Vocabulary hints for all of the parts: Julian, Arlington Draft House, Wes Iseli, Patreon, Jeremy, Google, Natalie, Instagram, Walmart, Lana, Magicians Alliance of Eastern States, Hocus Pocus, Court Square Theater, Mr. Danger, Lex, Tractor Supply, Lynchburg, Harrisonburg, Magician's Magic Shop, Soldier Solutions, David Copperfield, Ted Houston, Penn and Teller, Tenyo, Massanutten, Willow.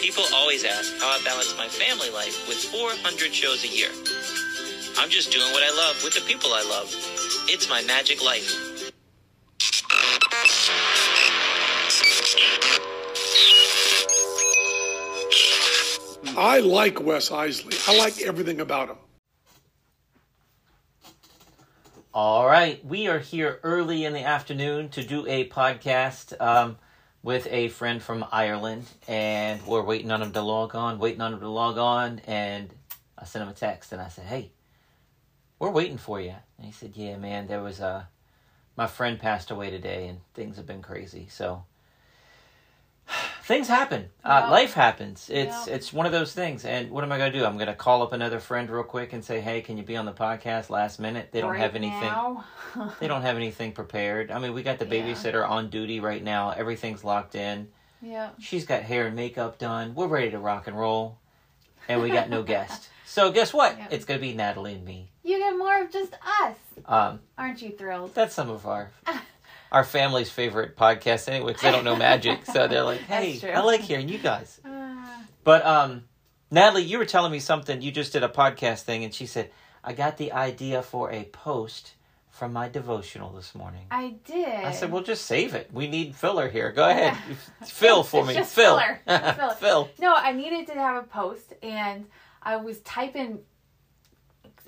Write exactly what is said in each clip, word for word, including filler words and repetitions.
People always ask how I balance my family life with four hundred shows a year. I'm just doing what I love with the people I love. It's my magic life. I like Wes Iseli. I like everything about him. All right. We are here early in the afternoon to do a podcast um, with a friend from Ireland. And we're waiting on him to log on, waiting on him to log on. And I sent him a text and I said, hey, we're waiting for you. And he said, yeah, man, there was a... my friend passed away today and things have been crazy. So things happen. Uh, yeah. Life happens. It's yeah. It's one of those things. And what am I going to do? I'm going to call up another friend real quick and say, hey, can you be on the podcast last minute? They don't right have anything. They don't have anything prepared. I mean, we got the babysitter yeah. on duty right now. Everything's locked in. Yeah. She's got hair and makeup done. We're ready to rock and roll. And we got no guest. So guess what? Yeah. It's going to be Natalie and me. You get more of just us. Um, Aren't you thrilled? That's some of our our family's favorite podcasts anyway, because they don't know magic. So they're like, hey, I like hearing you guys. Uh, but um, Natalie, you were telling me something. You just did a podcast thing, and she said, I got the idea for a post from my devotional this morning. I did. I said, well, just save it. We need filler here. Go ahead. Fill for me. Just Fill. Filler. Fill. Fill. No, I needed to have a post, and I was typing,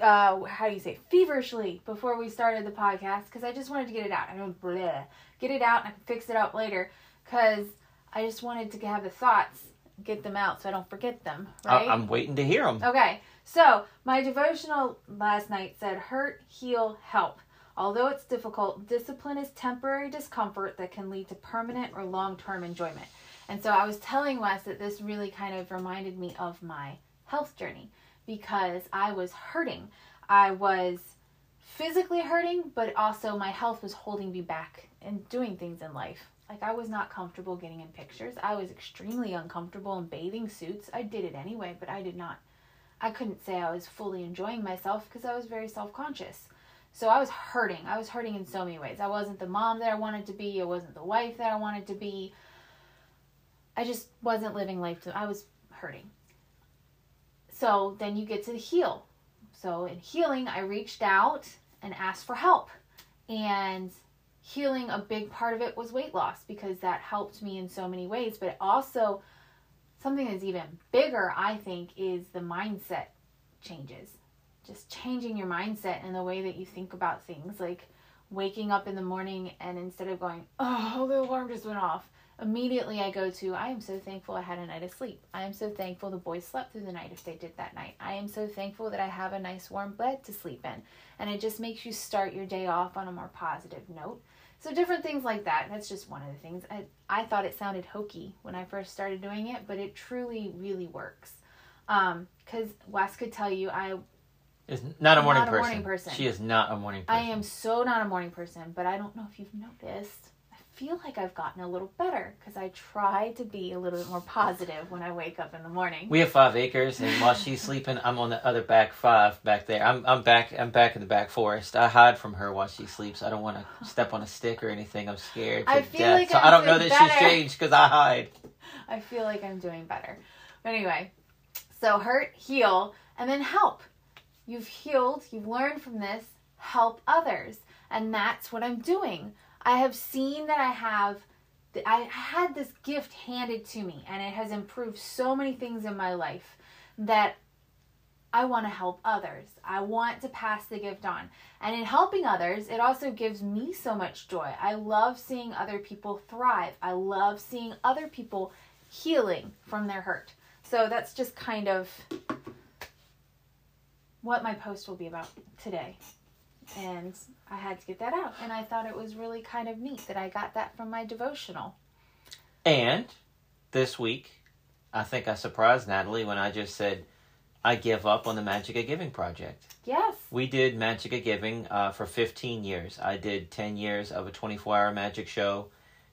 uh, how do you say, feverishly before we started the podcast, because I just wanted to get it out. I don't bleh, get it out and I can fix it up later, because I just wanted to have the thoughts, get them out so I don't forget them, right? I- I'm waiting to hear them. Okay. So my devotional last night said, hurt, heal, help. Although it's difficult, discipline is temporary discomfort that can lead to permanent or long-term enjoyment. And so I was telling Wes that this really kind of reminded me of my health journey, because I was hurting. I was physically hurting, but also my health was holding me back and doing things in life. Like, I was not comfortable getting in pictures. I was extremely uncomfortable in bathing suits. I did it anyway, but I did not. I couldn't say I was fully enjoying myself because I was very self-conscious. So I was hurting. I was hurting in so many ways. I wasn't the mom that I wanted to be. I wasn't the wife that I wanted to be. I just wasn't living life. To, I was hurting. So then you get to heal. So in healing, I reached out and asked for help. And healing, a big part of it was weight loss, because that helped me in so many ways. But also, something that's even bigger, I think, is the mindset changes. Just changing your mindset and the way that you think about things, like waking up in the morning and instead of going, oh, the alarm just went off, immediately I go to, I am so thankful I had a night of sleep. I am so thankful the boys slept through the night if they did that night. I am so thankful that I have a nice warm bed to sleep in. And it just makes you start your day off on a more positive note. So different things like that. That's just one of the things. I, I thought it sounded hokey when I first started doing it, but it truly, really works. Um, 'cause Wes could tell you, I... Is not a morning, not a person. morning person. She is not a morning person. I am so not a morning person, but I don't know if you've noticed. I feel like I've gotten a little better because I try to be a little bit more positive when I wake up in the morning. We have five acres, and while she's sleeping, I'm on the other back five back there. I'm I'm back I'm back in the back forest. I hide from her while she sleeps. I don't want to step on a stick or anything. I'm scared to I feel death. Like so I'm I don't know that better. She's changed because I hide. I feel like I'm doing better. But anyway, so hurt, heal, and then help. You've healed, you've learned from this, help others. And that's what I'm doing. I have seen that I have, I had this gift handed to me, and it has improved so many things in my life that I want to help others. I want to pass the gift on. And in helping others, it also gives me so much joy. I love seeing other people thrive. I love seeing other people healing from their hurt. So that's just kind of what my post will be about today. And I had to get that out. And I thought it was really kind of neat that I got that from my devotional. And this week, I think I surprised Natalie when I just said, I give up on the Magic of Giving project. Yes. We did Magic of Giving uh, for fifteen years. I did ten years of a twenty-four hour magic show.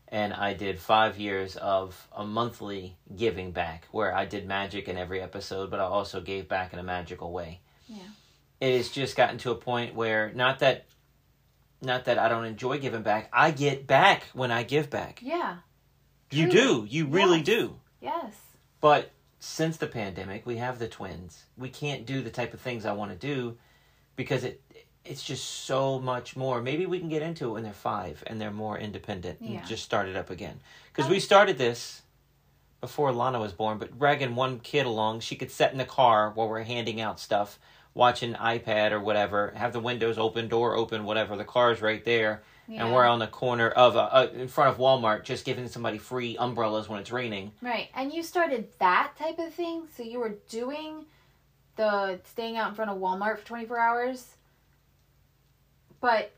And I did five years of a monthly giving back, where I did magic in every episode, but I also gave back in a magical way. Yeah. It has just gotten to a point where not that not that I don't enjoy giving back. I get back when I give back. Yeah. Truly. You do. You really yes. do. Yes. But since the pandemic, we have the twins. We can't do the type of things I want to do because it it's just so much more. Maybe we can get into it when they're five and they're more independent yeah. and just start it up again. Because we started this before Lana was born, but dragging one kid along, she could sit in the car while we're handing out stuff, watch an iPad or whatever, have the windows open, door open, whatever. The car's right there. Yeah. And we're on the corner of, a, a, in front of Walmart, just giving somebody free umbrellas when it's raining. Right. And you started that type of thing? So you were doing the staying out in front of Walmart for twenty-four hours? But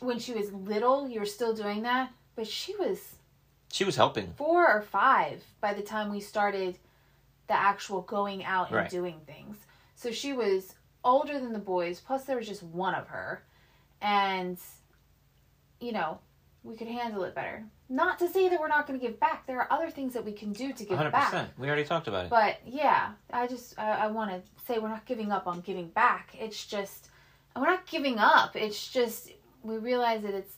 when she was little, you were still doing that? But she was... She was helping. Four or five by the time we started the actual going out and right. doing things. So she was older than the boys, plus there was just one of her. And... you know, we could handle it better. Not to say that we're not going to give back. There are other things that we can do to give one hundred percent. Back. one hundred percent. We already talked about it. But, yeah, I just, I, I want to say we're not giving up on giving back. It's just, we're not giving up. It's just, we realize that it's...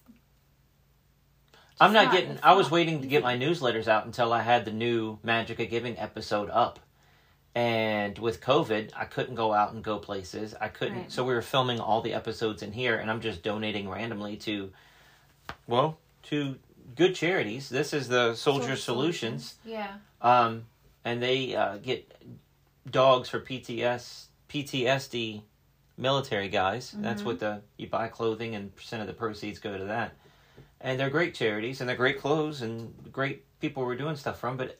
I'm not, not getting, I was waiting easy. to get my newsletters out until I had the new Magic of Giving episode up. And with COVID, I couldn't go out and go places. I couldn't, right. so we were filming all the episodes in here, and I'm just donating randomly to... Well, to good charities. This is the Soldier Solutions. Yeah. Um, and they uh, get dogs for P T S D military guys. Mm-hmm. That's what the you buy clothing and percent of the proceeds go to that. And they're great charities and they're great clothes and great people we're doing stuff from. But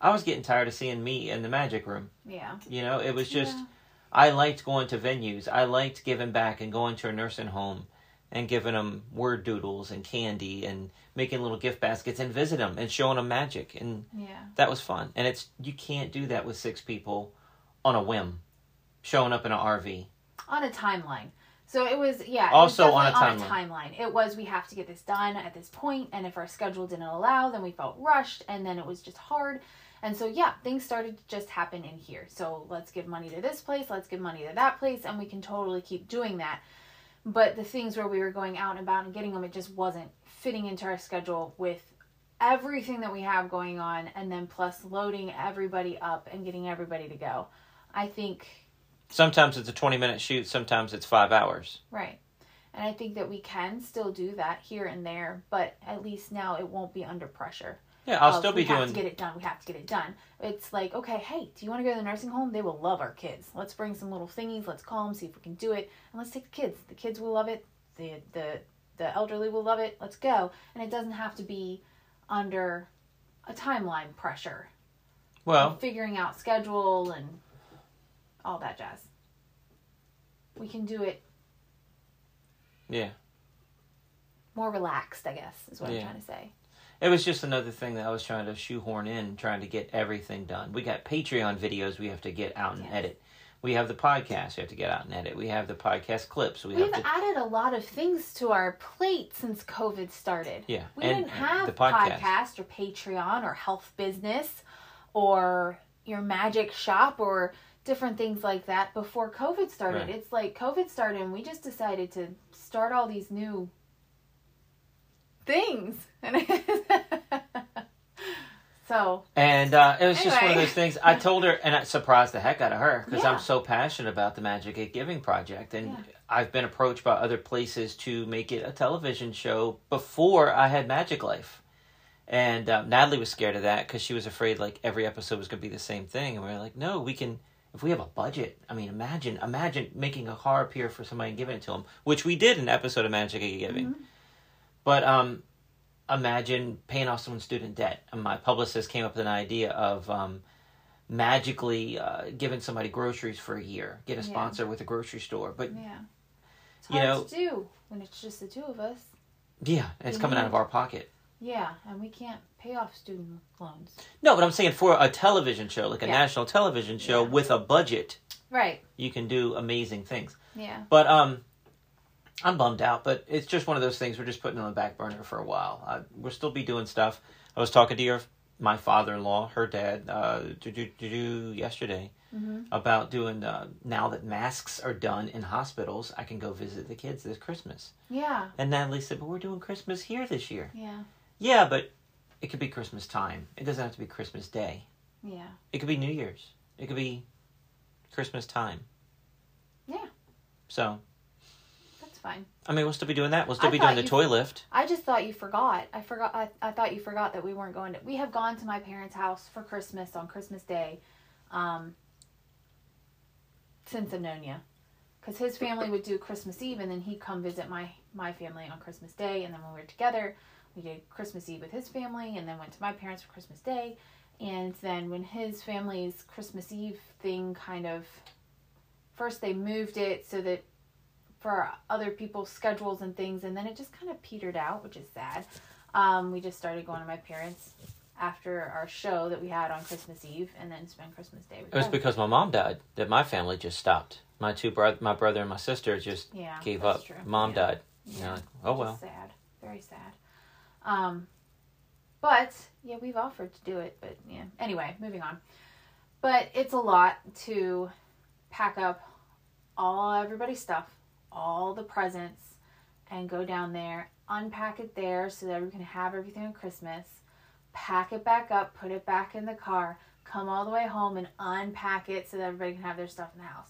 I was getting tired of seeing me in the magic room. Yeah. You know, it was just yeah. I liked going to venues. I liked giving back and going to a nursing home. And giving them word doodles and candy and making little gift baskets and visit them and showing them magic. And yeah. that was fun. And it's you can't do that with six people on a whim, showing up in an R V. On a timeline. So it was, yeah. Also it was on, a on a timeline. It was, we have to get this done at this point. And if our schedule didn't allow, then we felt rushed. And then it was just hard. And so, yeah, things started to just happen in here. So let's give money to this place. Let's give money to that place. And we can totally keep doing that. But the things where we were going out and about and getting them, it just wasn't fitting into our schedule with everything that we have going on and then plus loading everybody up and getting everybody to go. I think... Sometimes it's a twenty-minute shoot. Sometimes it's five hours. Right. And I think that we can still do that here and there, but at least now it won't be under pressure. Yeah, I'll of, still be we doing... We have to get it done. We have to get it done. It's like, okay, hey, do you want to go to the nursing home? They will love our kids. Let's bring some little thingies. Let's call them, see if we can do it. And let's take the kids. The kids will love it. The the the elderly will love it. Let's go. And it doesn't have to be under a timeline pressure. Well... And figuring out schedule and all that jazz. We can do it... Yeah. More relaxed, I guess, is what yeah. I'm trying to say. It was just another thing that I was trying to shoehorn in, trying to get everything done. We got Patreon videos we have to get out and yes. edit. We have the podcast we have to get out and edit. We have the podcast clips. We We've have to... added a lot of things to our plate since COVID started. Yeah. We and, didn't have the podcast. podcast or Patreon or health business or your magic shop or different things like that before COVID started. Right. It's like COVID started and we just decided to start all these new things. so and uh it was anyway. just one of those things. I told her, and it surprised the heck out of her because yeah. I'm so passionate about the Magic at Giving project, and yeah. I've been approached by other places to make it a television show before I had Magic Life, and uh, Natalie was scared of that because she was afraid like every episode was going to be the same thing, and we we're like, no, we can if we have a budget. I mean, imagine imagine making a car appear for somebody and giving it to them, which we did in an episode of Magic at Giving. Mm-hmm. But um, imagine paying off someone's student debt. And my publicist came up with an idea of um, magically uh, giving somebody groceries for a year. Get a sponsor yeah. with a grocery store. But yeah, it's hard you know, to do when it's just the two of us. Yeah, and it's coming out of our pocket. Yeah, and we can't pay off student loans. No, but I'm saying for a television show, like a yeah. national television show yeah. with a budget, right? You can do amazing things. Yeah, but um. I'm bummed out, but it's just one of those things we're just putting on the back burner for a while. Uh, we'll still be doing stuff. I was talking to your, my father-in-law, her dad, uh, do, do, do, do, yesterday mm-hmm. about doing, uh, now that masks are done in hospitals, I can go visit the kids this Christmas. Yeah. And Natalie said, but we're doing Christmas here this year. Yeah. Yeah, but it could be Christmas time. It doesn't have to be Christmas Day. Yeah. It could be New Year's. It could be Christmas time. Yeah. So. That's fine. I mean, we'll still be doing that. We'll still I be doing the toy f- lift. I just thought you forgot. I forgot. I, I thought you forgot that we weren't going to. We have gone to my parents' house for Christmas on Christmas Day. Um. Since I've known you. Because his family would do Christmas Eve, and then he'd come visit my, my family on Christmas Day. And then when we were together, we did Christmas Eve with his family, and then went to my parents for Christmas Day. And then when his family's Christmas Eve thing kind of... First they moved it so that for other people's schedules and things, and then it just kind of petered out, which is sad. Um, we just started going to my parents after our show that we had on Christmas Eve, and then spend Christmas Day with them. It was because my mom died that my family just stopped. My two brother, my brother and my sister just yeah, gave up. True. Mom yeah. died. Yeah. Know, like, oh well. Sad. Very sad. Um, but yeah, we've offered to do it, but yeah. Anyway, moving on. But it's a lot to pack up all everybody's stuff, all the presents, and go down there, unpack it there so that we can have everything on Christmas, pack it back up, put it back in the car, come all the way home and unpack it so that everybody can have their stuff in the house.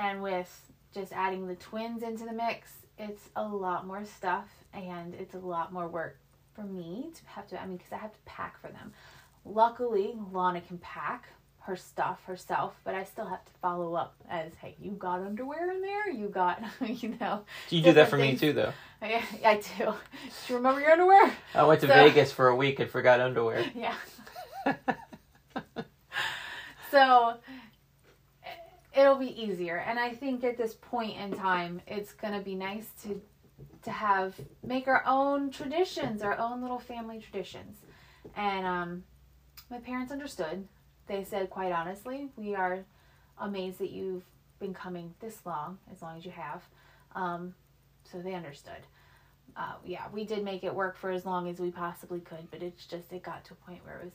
And with just adding the twins into the mix, it's a lot more stuff and it's a lot more work for me to have to, I mean, because I have to pack for them. Luckily, Lana can pack her stuff herself, but I still have to follow up as, hey, you got underwear in there? You got, you know. You do that for things. Me too, though. Yeah, I, I do. Do you remember your underwear? I went to so, Vegas for a week and forgot underwear. Yeah. So it'll be easier. And I think at this point in time, it's going to be nice to to have, make our own traditions, our own little family traditions. And um, my parents understood. They said, quite honestly, we are amazed that you've been coming this long, as long as you have. Um, so they understood. Uh, yeah, we did make it work for as long as we possibly could, but it's just, it got to a point where it was,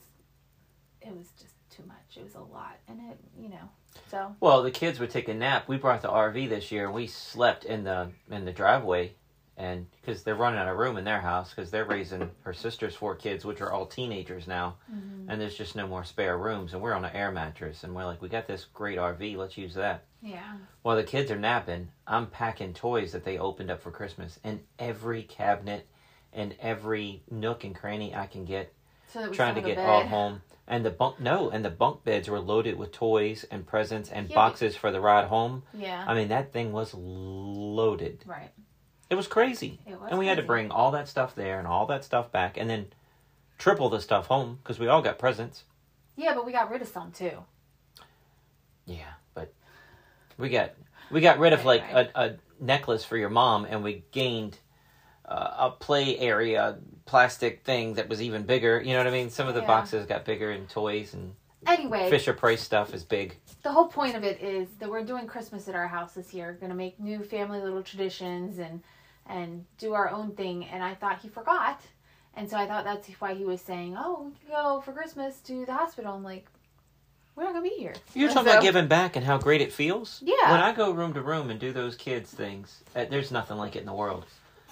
it was just too much. It was a lot. And it, you know, so. Well, the kids would take a nap. We brought the R V this year and we slept in the, in the driveway. And because they're running out of room in their house because they're raising her sister's four kids, which are all teenagers now. Mm-hmm. And there's just no more spare rooms. And we're on an air mattress. And we're like, we got this great R V. Let's use that. Yeah. While the kids are napping, I'm packing toys that they opened up for Christmas. In every cabinet and every nook and cranny I can get. So trying to get all home. And the bunk, no, and the bunk beds were loaded with toys and presents and yeah, boxes but, for the ride home. Yeah. I mean, that thing was loaded. Right. It was crazy. It was and we crazy. Had to bring all that stuff there and all that stuff back and then triple the stuff home because we all got presents. Yeah, but we got rid of some too. Yeah, but we got we got rid of like a, a necklace for your mom and we gained uh, a play area plastic thing that was even bigger. You know what I mean? Some of the yeah. boxes got bigger and toys and anyway, Fisher-Price stuff is big. The whole point of it is that we're doing Christmas at our house this year. We're going to make new family little traditions and and do our own thing. And I thought he forgot. And so I thought that's why he was saying, oh, we can go for Christmas to the hospital. I'm like, we're not going to be here. You're and talking so, about giving back and how great it feels? Yeah. When I go room to room and do those kids things, there's nothing like it in the world.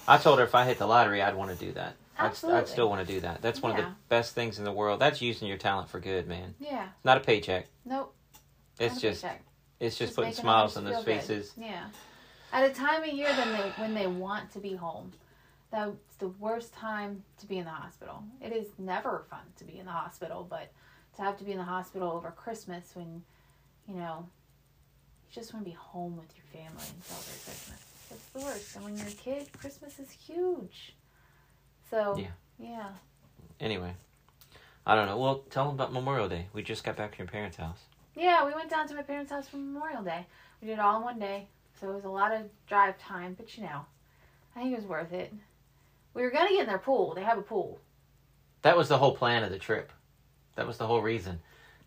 I told her if I hit the lottery, I'd want to do that. Absolutely. I'd, I'd still want to do that. That's one yeah. of the best things in the world. That's using your talent for good, man. Yeah. Not a paycheck. Nope. It's just, paycheck. it's just, just putting smiles on those faces. Good. Yeah. At a time of year when they when they want to be home, that's the worst time to be in the hospital. It is never fun to be in the hospital, but to have to be in the hospital over Christmas when, you know, you just want to be home with your family and celebrate Christmas. That's the worst. And when you're a kid, Christmas is huge. So, yeah. yeah. Anyway, I don't know. Well, tell them about Memorial Day. We just got back to your parents' house. Yeah, we went down to my parents' house for Memorial Day. We did it all in one day. So it was a lot of drive time, but you know, I think it was worth it. We were going to get in their pool. They have a pool. That was the whole plan of the trip. That was the whole reason.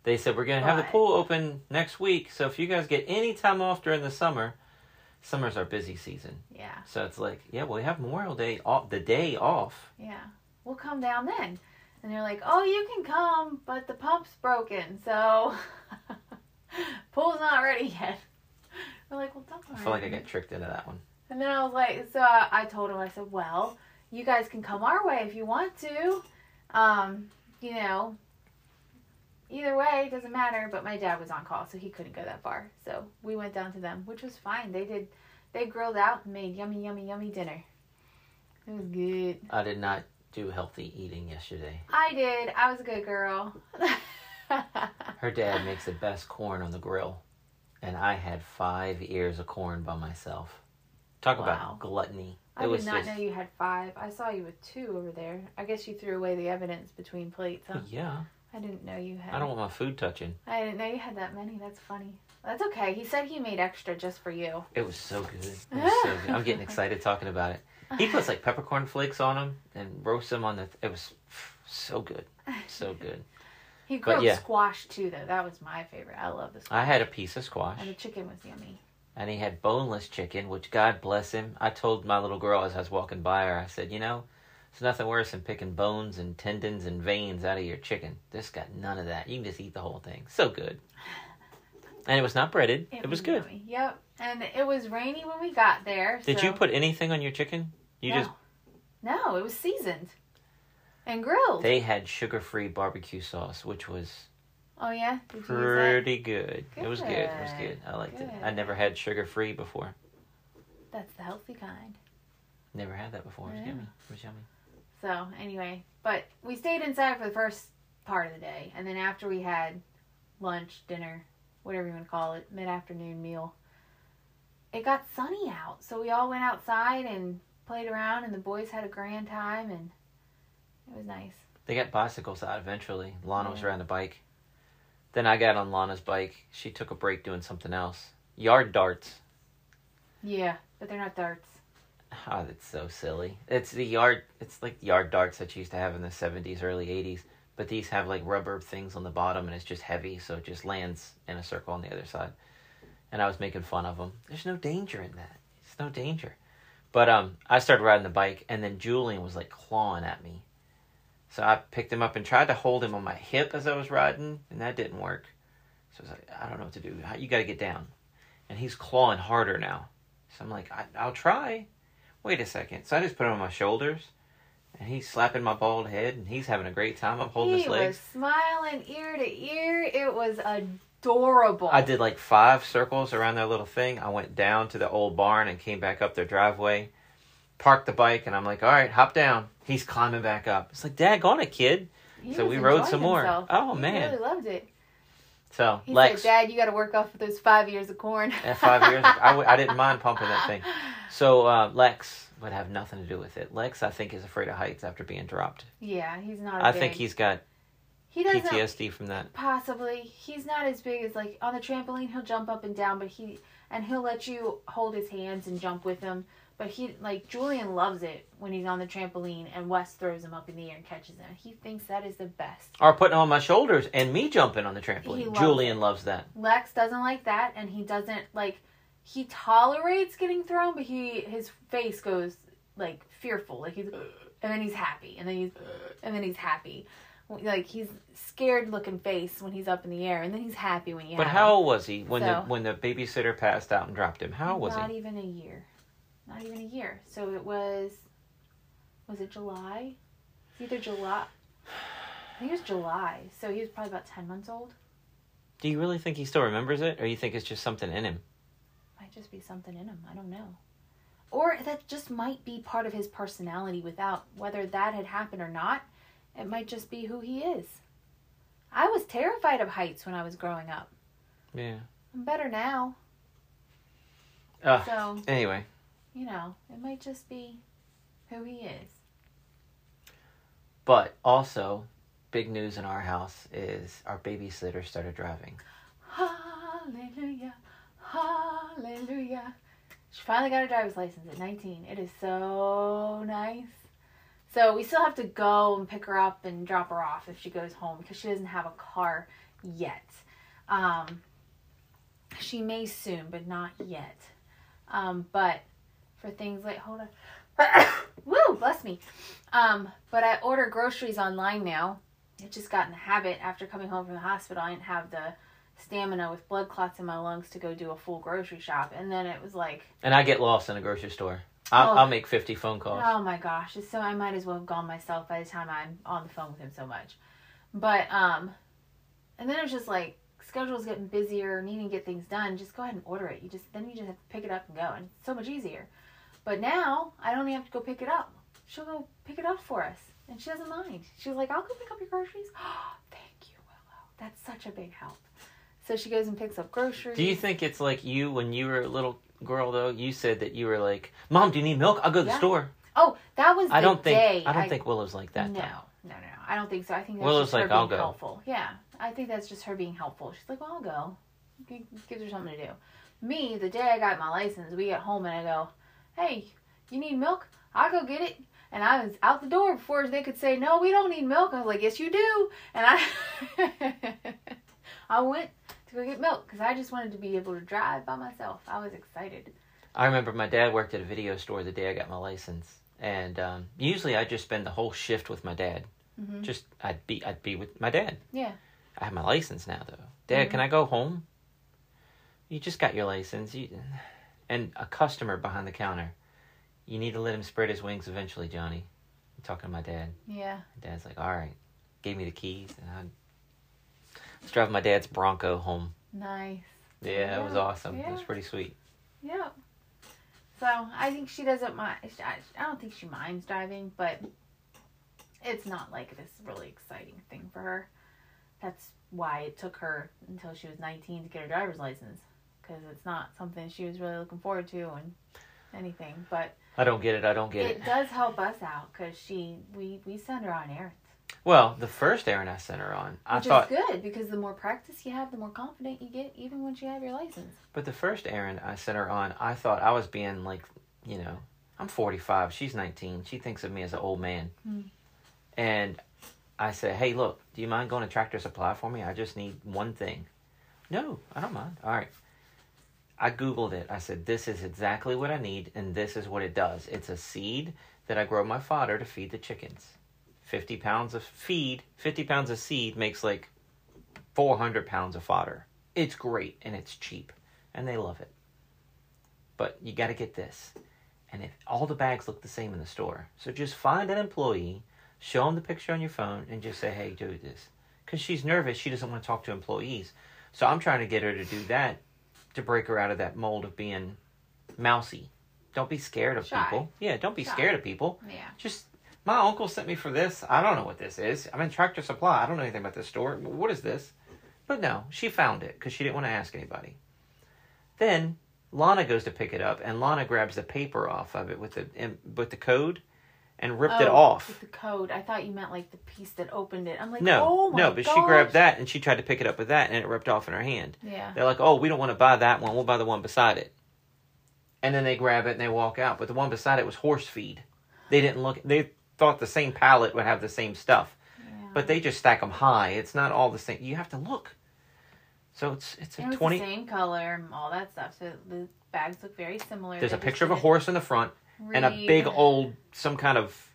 They said, we're going to have the pool open next week. So if you guys get any time off during the summer, summer's our busy season. Yeah. So it's like, yeah, well, we have Memorial Day, off, the day off. Yeah. We'll come down then. And they're like, oh, you can come, but the pump's broken, so pool's not ready yet. We're like, well, that's all right. I feel like I got tricked into that one. And then I was like, so I, I told him, I said, well, you guys can come our way if you want to. Um, you know, either way, it doesn't matter, but my dad was on call, so he couldn't go that far. So we went down to them, which was fine. They did, they grilled out and made yummy, yummy, yummy dinner. It was good. I did not do healthy eating yesterday. I did. I was a good girl. Her dad makes the best corn on the grill, and I had five ears of corn by myself. Talk wow. about gluttony. I it did not just... know you had five. I saw you with two over there. I guess you threw away the evidence between plates, huh? Yeah. I didn't know you had... I don't want my food touching. I didn't know you had that many. That's funny. That's okay. He said he made extra just for you. It was so good. It was so good. I'm getting excited talking about it. He puts like peppercorn flakes on them and roasts them on the... Th- it was so good. So good. He grilled yeah. squash too, though. That was my favorite. I love the squash. I had a piece of squash. And the chicken was yummy. And he had boneless chicken, which, God bless him, I told my little girl as I was walking by her, I said, you know, it's nothing worse than picking bones and tendons and veins out of your chicken. This got none of that. You can just eat the whole thing. So good. And it was not breaded. It, it was, was good. Yummy. Yep. And it was rainy when we got there. Did so... you put anything on your chicken? You no. just No, it was seasoned and grilled. They had sugar-free barbecue sauce, which was... Oh, yeah? Did you pretty good. good. It was good. It was good. I liked good. it. I never had sugar-free before. That's the healthy kind. Never had that before. It was yeah. yummy. It was yummy. So, anyway. But we stayed inside for the first part of the day. And then after we had lunch, dinner, whatever you want to call it, mid-afternoon meal, it got sunny out. So we all went outside and played around. And the boys had a grand time. And it was nice. They got bicycles out eventually. Lana yeah. was riding a bike. Then I got on Lana's bike. She took a break doing something else. Yard darts. Yeah, but they're not darts. Oh, that's so silly. It's the yard, it's like yard darts that you used to have in the seventies, early eighties. But these have like rubber things on the bottom and it's just heavy. So it just lands in a circle on the other side. And I was making fun of them. There's no danger in that. There's no danger. But um, I started riding the bike and then Julian was like clawing at me. So I picked him up and tried to hold him on my hip as I was riding, and that didn't work. So I was like, I don't know what to do. You got to get down. And he's clawing harder now. So I'm like, I, I'll try. Wait a second. So I just put him on my shoulders, and he's slapping my bald head, and he's having a great time. I'm holding he his legs. He was smiling ear to ear. It was adorable. I did like five circles around their little thing. I went down to the old barn and came back up their driveway. Parked the bike, and I'm like, all right, hop down. He's climbing back up. It's like, daggone it, kid. He so we rode some more. Himself. Oh, he man. He really loved it. So, He's Lex. He's like, Dad, you got to work off of those five years of corn. five years. I, w- I didn't mind pumping that thing. So, uh, Lex would have nothing to do with it. Lex, I think, is afraid of heights after being dropped. Yeah, he's not a I big... think he's got he P T S D from that. Possibly. He's not as big as, like, on the trampoline, he'll jump up and down, but he and he'll let you hold his hands and jump with him. But he, like, Julian loves it when he's on the trampoline and Wes throws him up in the air and catches him. He thinks that is the best. Or putting on my shoulders and me jumping on the trampoline. Loves Julian it. loves that. Lex doesn't like that, and he doesn't, like, he tolerates getting thrown, but he, his face goes, like, fearful. Like, he's, and then he's happy, and then he's, and then he's happy. Like, he's scared-looking face when he's up in the air, and then he's happy when you have him. But how old was he when, so, the, when the babysitter passed out and dropped him? How old was he? Not even a year. Not even a year. So it was, was it July? It's either July. I think it was July. So he was probably about ten months old. Do you really think he still remembers it? Or you think it's just something in him? Might just be something in him. I don't know. Or that just might be part of his personality without, whether that had happened or not, it might just be who he is. I was terrified of heights when I was growing up. Yeah. I'm better now. Uh, so. Anyway. You know, it might just be who he is. But also, big news in our house is our babysitter started driving. Hallelujah. Hallelujah. She finally got a driver's license at nineteen. It is so nice. So we still have to go and pick her up and drop her off if she goes home because she doesn't have a car yet. Um, she may soon, but not yet. Um, but... For things like, hold on, woo, bless me. Um, but I order groceries online now. I just got in the habit after coming home from the hospital. I didn't have the stamina with blood clots in my lungs to go do a full grocery shop. And then it was like... And I get lost in a grocery store. I'll, oh, I'll make fifty phone calls. Oh my gosh. So I might as well have gone myself by the time I'm on the phone with him so much. But um, And then it was just like, schedule's getting busier, needing to get things done, just go ahead and order it. You just, then you just have to pick it up and go, and it's so much easier. But now, I don't even have to go pick it up. She'll go pick it up for us, and she doesn't mind. She's like, I'll go pick up your groceries. Oh, thank you, Willow. That's such a big help. So she goes and picks up groceries. Do you think it's like you, when you were a little girl, though, you said that you were like, Mom, do you need milk? I'll go to yeah. the store. Oh, that was the I don't think, day. I don't I, think Willow's like that, no, though. No, no, no. I don't think so. I think that's Willow's just like, her being I'll go. helpful. Yeah. I think that's just her being helpful. She's like, well, I'll go. It gives her something to do. Me, the day I got my license, we get home and I go, hey, you need milk? I'll go get it. And I was out the door before they could say, no, we don't need milk. I was like, yes, you do. And I I went to go get milk because I just wanted to be able to drive by myself. I was excited. I remember my dad worked at a video store the day I got my license. And um, usually I just spend the whole shift with my dad. Mm-hmm. Just, I'd be I'd be with my dad. Yeah. I have my license now, though. Dad, mm-hmm. can I go home? You just got your license. You... And a customer behind the counter. You need to let him spread his wings eventually, Johnny. I'm talking to my dad. Yeah. Dad's like, all right. Gave me the keys, and I was driving my dad's Bronco home. Nice. Yeah, yeah. It was awesome. Yeah. It was pretty sweet. Yeah. So, I think she doesn't mind. I don't think she minds driving, but it's not like this really exciting thing for her. That's why it took her until she was nineteen to get her driver's license. Because it's not something she was really looking forward to and anything. But I don't get it. I don't get it. It does help us out because she we, we send her on errands. Well, the first errand I sent her on, Which I thought... Which is good because the more practice you have, the more confident you get even once you have your license. But the first errand I sent her on, I thought I was being like, you know, I'm forty-five. She's nineteen. She thinks of me as an old man. Hmm. And I said, hey, look, do you mind going to Tractor Supply for me? I just need one thing. No, I don't mind. All right. I Googled it. I said, this is exactly what I need, and this is what it does. It's a seed that I grow my fodder to feed the chickens. fifty pounds of feed, fifty pounds of seed makes like four hundred pounds of fodder. It's great, and it's cheap, and they love it. But you got to get this. And it, all the bags look the same in the store. So just find an employee... Show them the picture on your phone and just say, hey, do this. Because she's nervous. She doesn't want to talk to employees. So I'm trying to get her to do that to break her out of that mold of being mousy. Don't be scared of Shy. people. Yeah, don't be Shy. scared of people. Yeah. Just, my uncle sent me for this. I don't know what this is. I'm in Tractor Supply. I don't know anything about this store. What is this? But no, she found it because she didn't want to ask anybody. Then Lana goes to pick it up, and Lana grabs the paper off of it with the with the code. And ripped oh, it off. With the code. I thought you meant like the piece that opened it. I'm like, no, oh my god. No, but gosh. She grabbed that and she tried to pick it up with that and it ripped off in her hand. Yeah. They're like, oh, we don't want to buy that one. We'll buy the one beside it. And then they grab it and they walk out. But the one beside it was horse feed. They didn't look. They thought the same pallet would have the same stuff. Yeah. But they just stack them high. It's not all the same. You have to look. So it's it's a it was twenty. The same color and all that stuff. So the bags look very similar. There's they a picture of a horse in the front. Read. And a big old, some kind of,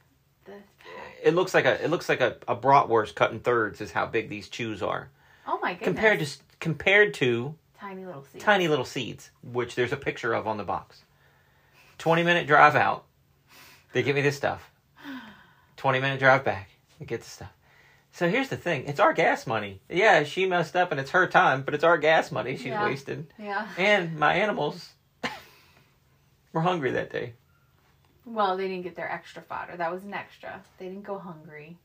it looks like a, it looks like a, a bratwurst cut in thirds is how big these chews are. Oh my goodness. Compared to, compared to tiny little seeds, tiny little seeds, which there's a picture of on the box. twenty minute drive out. They give me this stuff. twenty minute drive back. They get the stuff. So here's the thing. It's our gas money. Yeah. She messed up and it's her time, but it's our gas money. She's yeah. wasted. Yeah. And my animals were hungry that day. Well, they didn't get their extra fodder. That was an extra. They didn't go hungry.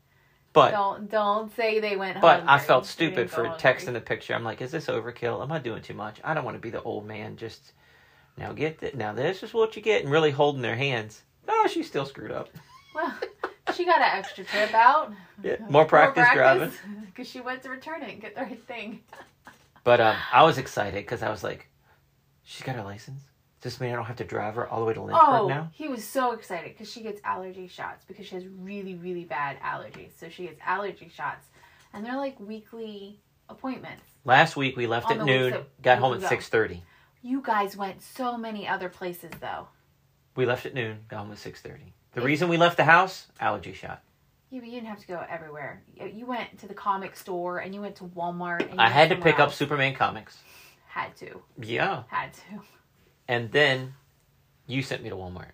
But don't don't say they went but hungry. But I felt stupid for hungry. Texting the picture. I'm like, is this overkill? Am I doing too much? I don't want to be the old man. Just now get that. Now this is what you get, and really holding their hands. No, she still screwed up. Well, she got an extra trip out. Yeah, more practice, more practice driving because she went to return it and get the right thing. But um, I was excited because I was like, she's got her license. This mean I don't have to drive her all the way to Lynchburg oh, now? Oh, he was so excited because she gets allergy shots because she has really, really bad allergies. So she gets allergy shots. And they're like weekly appointments. Last week we left at noon, got home at six thirty. You guys went so many other places though. We left at noon, got home at six thirty. The reason we left the house? Allergy shot. Yeah, but you didn't have to go everywhere. You went to the comic store and you went to Walmart. And I had to pick up Superman comics. Had to. Yeah. Had to. And then you sent me to Walmart.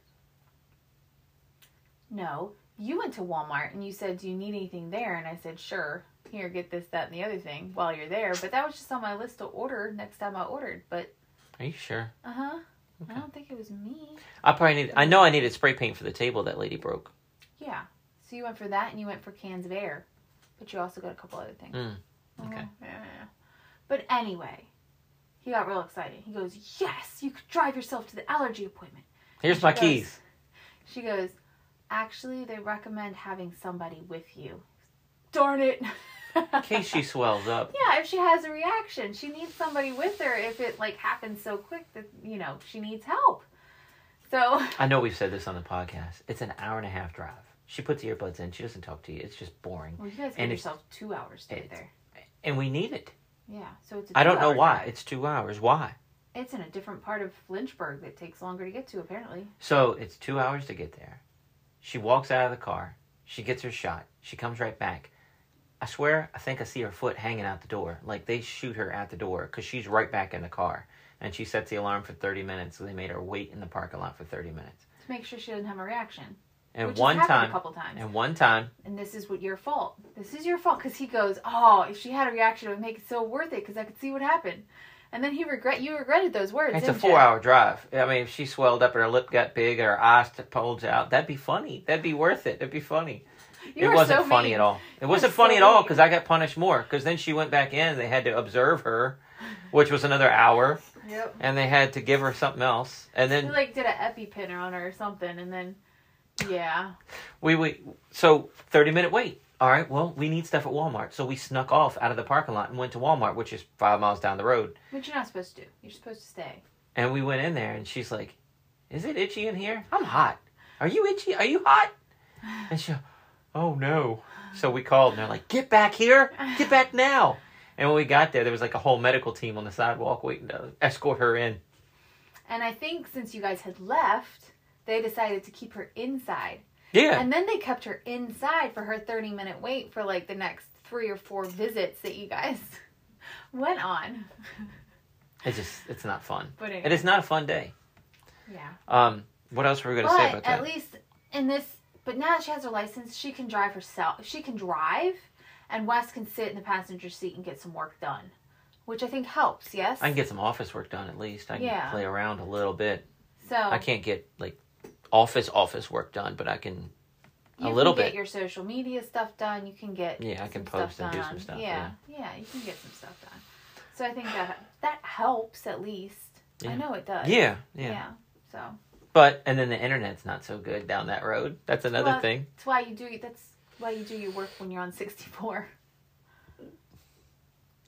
No, you went to Walmart and you said, do you need anything there? And I said, sure. here, get this, that, and the other thing while you're there. But that was just on my list to order next time I ordered. But are you sure? Uh huh. Okay. I don't think it was me. I probably need. I know I needed spray paint for the table that lady broke. Yeah. So you went for that, and you went for cans of air, but you also got a couple other things. Mm. Okay. Uh, but anyway, he got real excited. He goes, "Yes, you could drive yourself to the allergy appointment." Here's my goes, keys. She goes, "Actually, they recommend having somebody with you." Darn it. In case she swells up. Yeah, if she has a reaction. She needs somebody with her if it, like, happens so quick that, you know, she needs help. So... I know we've said this on the podcast. It's an hour and a half drive. She puts earbuds in. She doesn't talk to you. It's just boring. Well, you guys give yourself two hours to get there. And we need it. Yeah, so it's a I don't know why. Drive. It's two hours. Why? It's in a different part of Lynchburg that takes longer to get to, apparently. So, it's two hours to get there. She walks out of the car. She gets her shot. She comes right back. I swear, I think I see her foot hanging out the door. Like, they shoot her at the door because she's right back in the car. And she sets the alarm for thirty minutes, so they made her wait in the parking lot for thirty minutes. To make sure she doesn't have a reaction. And which one time. A couple times. And one time. And this is what your fault. This is your fault because he goes, oh, if she had a reaction, it would make it so worth it because I could see what happened. And then he regret you regretted those words. It's a four-hour drive. I mean, if she swelled up and her lip got big or her eyes bulged out, that'd be funny. That'd be worth it. That'd be funny. You it wasn't so funny mean. At all. It you wasn't funny so at all because I got punished more. Because then she went back in and they had to observe her, which was another hour. Yep. And they had to give her something else. And then they like did an EpiPen on her or something. And then, yeah. We we so thirty minute wait. All right. Well, we need stuff at Walmart, so we snuck off out of the parking lot and went to Walmart, which is five miles down the road. Which you're not supposed to do. You're supposed to stay. And we went in there, and she's like, "Is it itchy in here? I'm hot. Are you itchy? Are you hot?" And she. Oh, no. So we called, and they're like, get back here. Get back now. And when we got there, there was like a whole medical team on the sidewalk waiting to escort her in. And I think since you guys had left, they decided to keep her inside. Yeah. And then they kept her inside for her thirty-minute wait for like the next three or four visits that you guys went on. It's just, it's not fun. But anyway. It is not a fun day. Yeah. Um. What else were we going to say about that? At least in this... But now that she has her license, she can drive herself. She can drive, and Wes can sit in the passenger seat and get some work done, which I think helps, yes? I can get some office work done at least. I can yeah. play around a little bit. So I can't get, like, office, office work done, but I can a little bit. You can get your social media stuff done. You can get Yeah, I can post and do some stuff. Yeah, yeah, yeah, you can get some stuff done. So I think that that helps at least. Yeah. I know it does. Yeah, yeah. Yeah, so... But, and then the internet's not so good down that road. That's another well, thing. That's why you do, that's why you do your work when you're on sixty-four.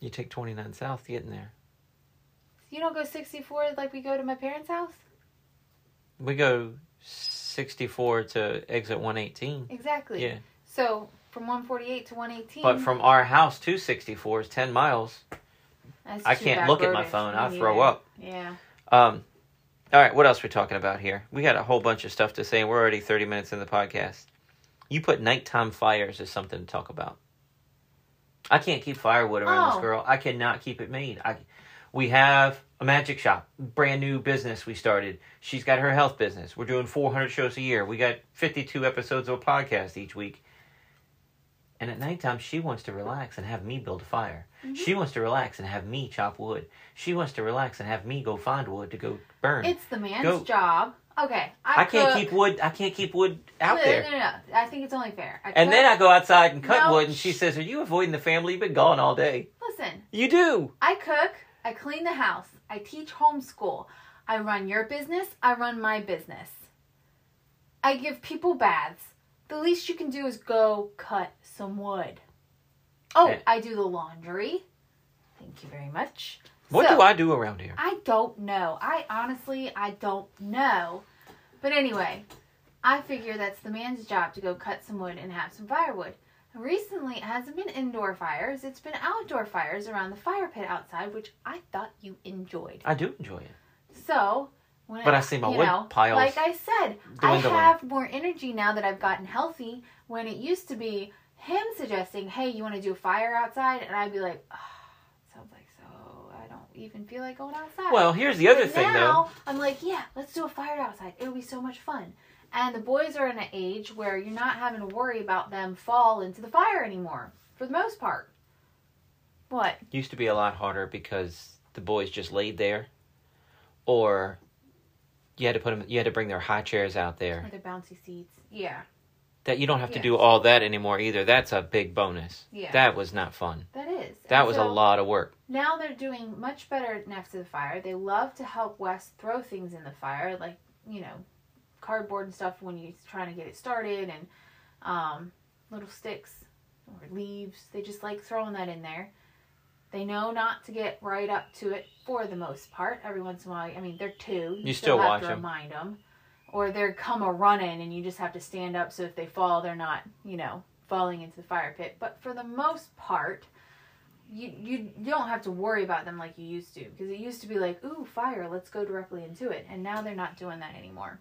You take twenty-nine South getting there. You don't go sixty-four like we go to my parents' house? We go sixty-four to exit one eighteen. Exactly. Yeah. So, from one forty-eight to one eighteen. But from our house to sixty-four is ten miles. That's I can't look at my phone. I throw up. Yeah. Um... All right, what else are we talking about here? We got a whole bunch of stuff to say, and we're already thirty minutes in the podcast. You put nighttime fires as something to talk about. I can't keep firewood around oh. this girl. I cannot keep it made. I, we have a magic shop, brand new business we started. She's got her health business. We're doing four hundred shows a year. We got fifty-two episodes of a podcast each week. And at nighttime, she wants to relax and have me build a fire. Mm-hmm. She wants to relax and have me chop wood. She wants to relax and have me go find wood to go burn. It's the man's go. job. Okay, I, I can't keep wood. I can't keep wood out no, there. No, no, no. I think it's only fair. I and cook. Then I go outside and cut no. wood, and she says, "Are you avoiding the family? You've been gone all day." Listen, you do. I cook. I clean the house. I teach homeschool. I run your business. I run my business. I give people baths. The least you can do is go cut some wood. Oh, yeah. I do the laundry. Thank you very much. What so, do I do around here? I don't know. I honestly, I don't know. But anyway, I figure that's the man's job to go cut some wood and have some firewood. Recently, it hasn't been indoor fires. It's been outdoor fires around the fire pit outside, which I thought you enjoyed. I do enjoy it. So... When but I, I see my wood know, piles. Like I said, I have away. more energy now that I've gotten healthy. When it used to be him suggesting, "Hey, you want to do a fire outside?" and I'd be like, "Oh, sounds like so. I don't even feel like going outside." Well, here's the but other now, thing, though. I'm like, "Yeah, let's do a fire outside. It'll be so much fun." And the boys are in an age where you're not having to worry about them fall into the fire anymore. for the most part. What? Used to be a lot harder because the boys just laid there, or you had to put them. You had to bring their high chairs out there. Or their bouncy seats. Yeah. That you don't have yes. to do all that anymore either. That's a big bonus. Yeah. That was not fun. That is. That and was so, a lot of work. Now they're doing much better next to the fire. They love to help Wes throw things in the fire, like, you know, cardboard and stuff when he's trying to get it started, and um, little sticks or leaves. They just like throwing that in there. They know not to get right up to it for the most part. Every once in a while, I mean, they're two. You, you still, still have watch to them. Remind them. Or they're come a-running and you just have to stand up so if they fall, they're not, you know, falling into the fire pit. But for the most part, you you don't have to worry about them like you used to. Because it used to be like, ooh, fire, let's go directly into it. And now they're not doing that anymore.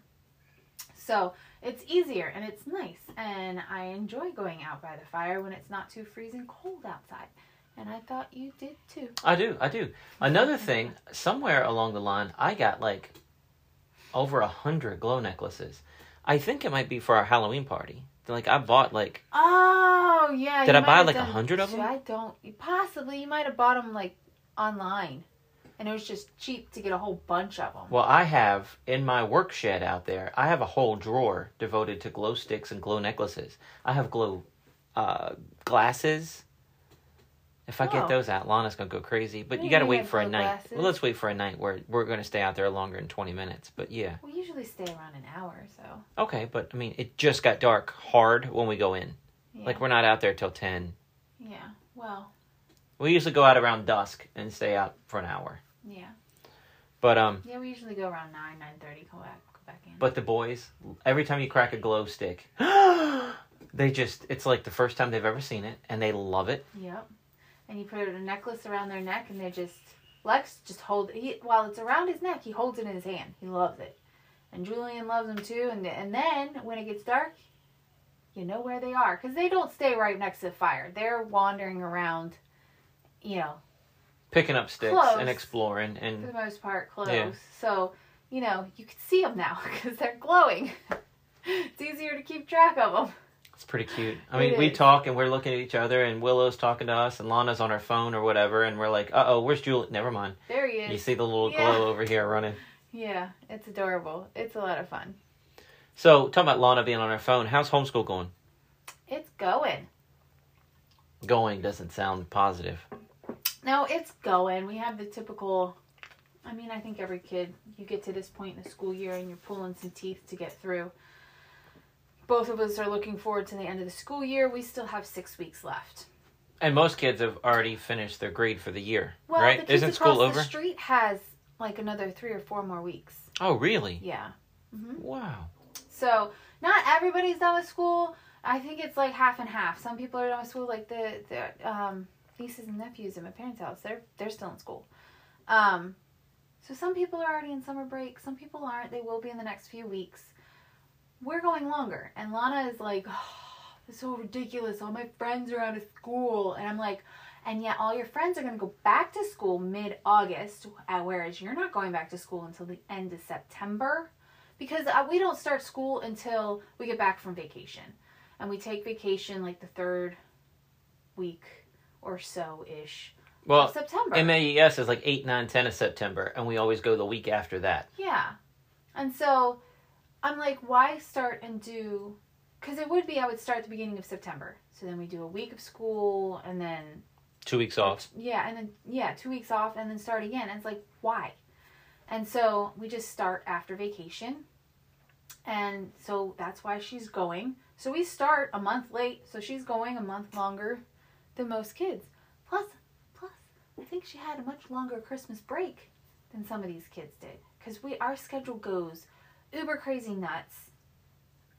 So it's easier and it's nice. And I enjoy going out by the fire when it's not too freezing cold outside. And I thought you did too. I do, I do. Another thing, somewhere along the line, I got like... over a hundred glow necklaces. I think it might be for our Halloween party. Like, I bought like... Oh, yeah. Did I buy like a hundred of them? I don't... Possibly. You might have bought them like online. And it was just cheap to get a whole bunch of them. Well, I have, in my work shed out there, I have a whole drawer devoted to glow sticks and glow necklaces. I have glow uh, glasses. If I oh. get those out, Lana's going to go crazy. But you got to wait for a night. Glasses. Well, let's wait for a night where we're going to stay out there longer than twenty minutes. But, yeah. We usually stay around an hour or so. Okay, but, I mean, it just got dark hard when we go in. Yeah. Like, we're not out there till ten. Yeah, well. We usually go out around dusk and stay out for an hour. Yeah. But, um. Yeah, we usually go around nine, nine thirty, go back, go back in. But the boys, every time you crack a glow stick, they just, it's like the first time they've ever seen it, and they love it. Yep. And you put a necklace around their neck, and they just... Lex just hold he while it's around his neck, he holds it in his hand. He loves it. And Julian loves them, too. And, and then, when it gets dark, you know where they are. Because they don't stay right next to the fire. They're wandering around, you know... Picking up sticks close, and exploring. And for the most part, close. Yeah. So, you know, you can see them now, because they're glowing. It's easier to keep track of them. It's pretty cute. I mean, we talk and we're looking at each other, and Willow's talking to us, and Lana's on her phone or whatever, and we're like, uh-oh, where's Julie? Never mind. There he is. You see the little yeah. glow over here running. Yeah, it's adorable. It's a lot of fun. So, talking about Lana being on her phone, how's homeschool going? It's going. Going doesn't sound positive. No, it's going. We have the typical, I mean, I think every kid, you get to this point in the school year and you're pulling some teeth to get through. Both of us are looking forward to the end of the school year. We still have six weeks left. And most kids have already finished their grade for the year, well, right? The kids Isn't school over? The street has like another three or four more weeks. Oh, really? Yeah. Mm-hmm. Wow. So not everybody's done with school. I think it's like half and half. Some people are done with school, like the, the um, nieces and nephews at my parents' house. They're they're still in school. Um, so some people are already in summer break. Some people aren't. They will be in the next few weeks. We're going longer. And Lana is like, oh, this is so ridiculous. All my friends are out of school. And I'm like, and yet all your friends are going to go back to school mid-August, whereas you're not going back to school until the end of September. Because we don't start school until we get back from vacation. And we take vacation like the third week or so-ish. Well, of September. M A E S is like eight, nine, ten of September. And we always go the week after that. Yeah. And so... I'm like, why start and do... Because it would be, I would start at the beginning of September. So then we do a week of school, and then... Two weeks off. Yeah, and then, yeah, two weeks off, and then start again. And it's like, why? And so we just start after vacation. And so that's why she's going. So we start a month late, so she's going a month longer than most kids. Plus, plus, I think she had a much longer Christmas break than some of these kids did. Because we our schedule goes... uber crazy nuts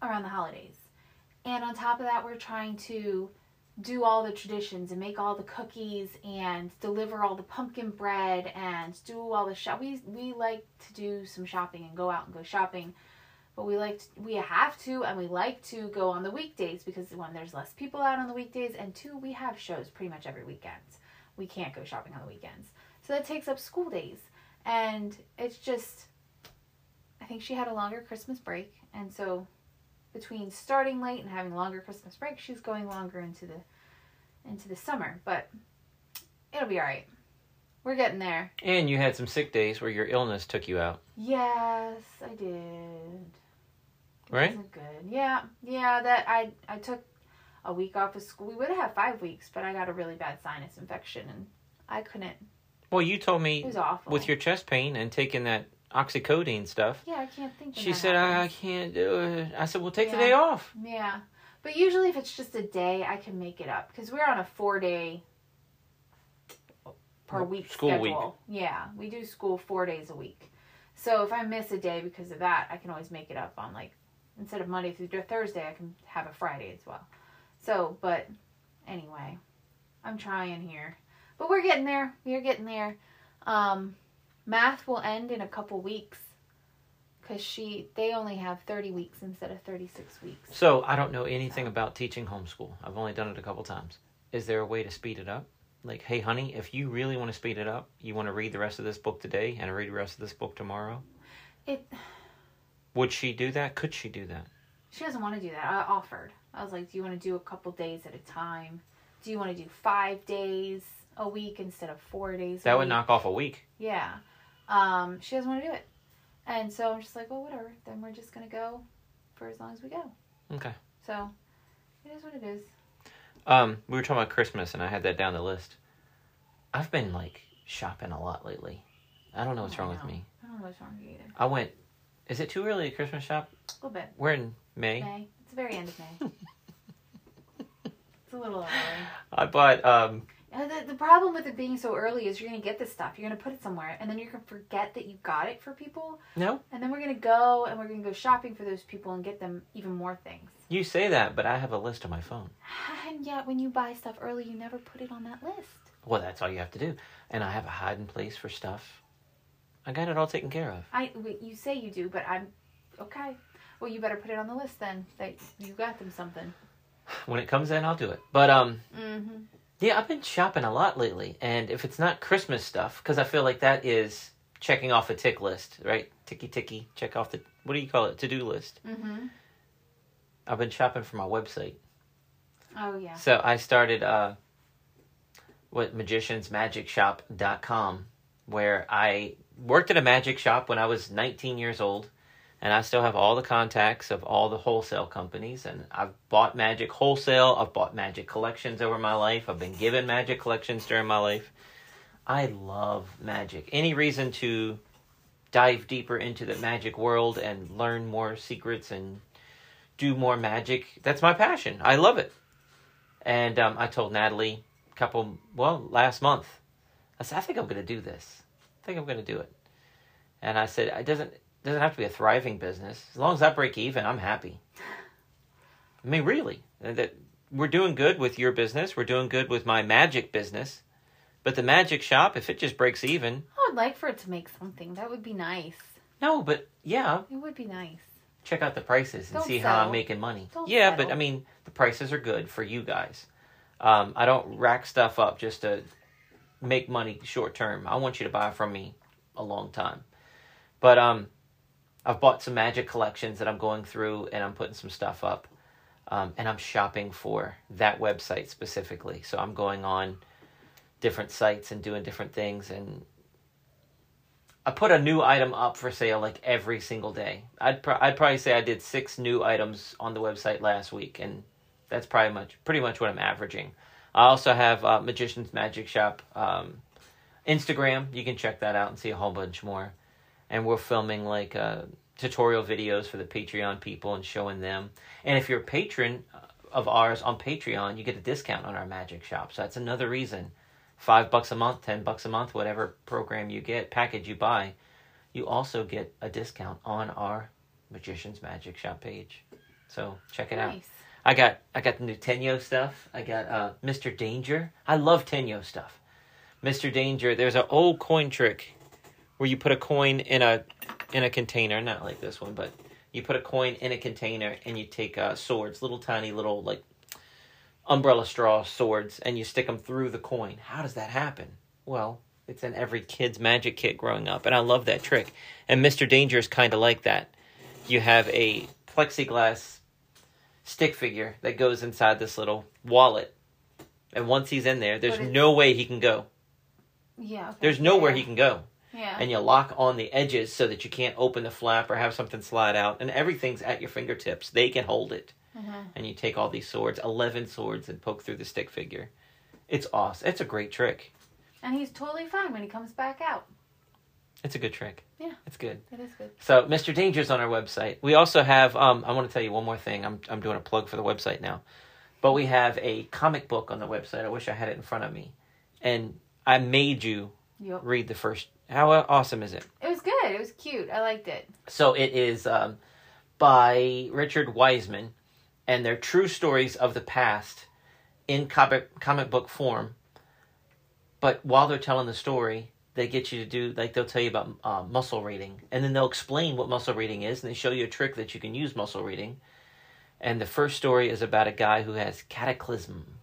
around the holidays. And on top of that, we're trying to do all the traditions and make all the cookies and deliver all the pumpkin bread and do all the shop. We, we like to do some shopping and go out and go shopping, but we like to, we have to, and we like to go on the weekdays because one, there's less people out on the weekdays, and two, we have shows pretty much every weekend. We can't go shopping on the weekends. So that takes up school days. And it's just... I think she had a longer Christmas break, and so between starting late and having longer Christmas break, she's going longer into the into the summer, but it'll be all right. We're getting there. And you had some sick days where your illness took you out. Yes, I did. Right? Wasn't good. Yeah, yeah. That I I took a week off of school. We would have had five weeks, but I got a really bad sinus infection, and I couldn't. Well, you told me it was awful. With your chest pain and taking that oxycodone stuff. Yeah, I can't think. She said I, I can't do it. I said, well, take yeah. the day off. Yeah, but usually if it's just a day, I can make it up because we're on a four-day. Per week school schedule. Week. Yeah, we do school four days a week. So if I miss a day because of that, I can always make it up on, like, instead of Monday through Thursday, I can have a Friday as well. So, but anyway, I'm trying here. But we're getting there. We're getting there. Um, math will end in a couple weeks because she they only have thirty weeks instead of thirty-six weeks. So I don't know anything so. about teaching homeschool. I've only done it a couple times. Is there a way to speed it up? Like, hey, honey, if you really want to speed it up, you want to read the rest of this book today and read the rest of this book tomorrow? It. Would she do that? Could she do that? She doesn't want to do that. I offered. I was like, do you want to do a couple days at a time? Do you want to do five days a week instead of four days a week? That would knock off a week. Yeah. Um, she doesn't want to do it. And so I'm just like, well, whatever. Then we're just going to go for as long as we go. Okay. So it is what it is. Um, we were talking about Christmas, and I had that down the list. I've been, like, shopping a lot lately. I don't know what's I don't wrong know. with me. I don't know what's wrong with you either. I went... Is it too early to Christmas shop? A little bit. We're in May. May. It's the very end of May. It's a little early. I bought, um... The, the problem with it being so early is you're going to get this stuff. You're going to put it somewhere, and then you're going to forget that you got it for people. No. And then we're going to go, and we're going to go shopping for those people and get them even more things. You say that, but I have a list on my phone. And yet, when you buy stuff early, you never put it on that list. Well, that's all you have to do. And I have a hiding place for stuff. I got it all taken care of. I, you say you do, but I'm... Okay. Well, you better put it on the list, then, that you got them something. When it comes in, I'll do it. But, um... Mm-hmm. Yeah, I've been shopping a lot lately, and if it's not Christmas stuff, because I feel like that is checking off a tick list, right? Ticky, ticky, check off the, what do you call it, to-do list. Mm-hmm. I've been shopping for my website. Oh, yeah. So I started uh, what magicians magic shop dot com, where I worked at a magic shop when I was nineteen years old, and I still have all the contacts of all the wholesale companies. And I've bought magic wholesale. I've bought magic collections over my life. I've been given magic collections during my life. I love magic. Any reason to dive deeper into the magic world and learn more secrets and do more magic, that's my passion. I love it. And um, I told Natalie a couple, well, last month. I said, I think I'm going to do this. I think I'm going to do it. And I said, it doesn't... doesn't have to be a thriving business. As long as I break even, I'm happy. I mean, really. That we're doing good with your business. We're doing good with my magic business. But the magic shop, if it just breaks even... I would like for it to make something. That would be nice. No, but yeah. It would be nice. Check out the prices and don't see settle. how I'm making money. Don't yeah, settle. But I mean, the prices are good for you guys. Um, I don't rack stuff up just to make money short term. I want you to buy from me a long time. But... um. I've bought some magic collections that I'm going through, and I'm putting some stuff up. Um, and I'm shopping for that website specifically. So I'm going on different sites and doing different things. And I put a new item up for sale like every single day. I'd pro- I'd probably say I did six new items on the website last week. And that's probably much, pretty much what I'm averaging. I also have uh, Magician's Magic Shop um, Instagram. You can check that out and see a whole bunch more. And we're filming, like, uh, tutorial videos for the Patreon people and showing them. And if you're a patron of ours on Patreon, you get a discount on our magic shop. So that's another reason. Five bucks a month, ten bucks a month, whatever program you get, package you buy, you also get a discount on our Magician's Magic Shop page. So check it nice. out. I got I got the new Tenyo stuff. I got uh, Mister Danger. I love Tenyo stuff. Mister Danger, there's an old coin trick where you put a coin in a in a container, not like this one, but you put a coin in a container and you take uh, swords, little tiny little like umbrella straw swords, and you stick them through the coin. How does that happen? Well, it's in every kid's magic kit growing up, and I love that trick. And Mister Danger is kind of like that. You have a plexiglass stick figure that goes inside this little wallet, And once he's in there, there's no way he can go. Yeah. Okay. There's nowhere yeah. he can go. Yeah. And you lock on the edges so that you can't open the flap or have something slide out. And everything's at your fingertips. They can hold it. Uh-huh. And you take all these swords, eleven swords, and poke through the stick figure. It's awesome. It's a great trick. And he's totally fine when he comes back out. It's a good trick. Yeah. It's good. It is good. So, Mister Danger's on our website. We also have, um, I want to tell you one more thing. I'm I'm doing a plug for the website now. But we have a comic book on the website. I wish I had it in front of me. And I made you yep. read the first. How awesome is it? It was good. It was cute. I liked it. So, it is um, by Richard Wiseman. And they're true stories of the past in comic, comic book form. But while they're telling the story, they get you to do, like, they'll tell you about uh, muscle reading. And then they'll explain what muscle reading is, and they show you a trick that you can use muscle reading. And the first story is about a guy who has cataclysm,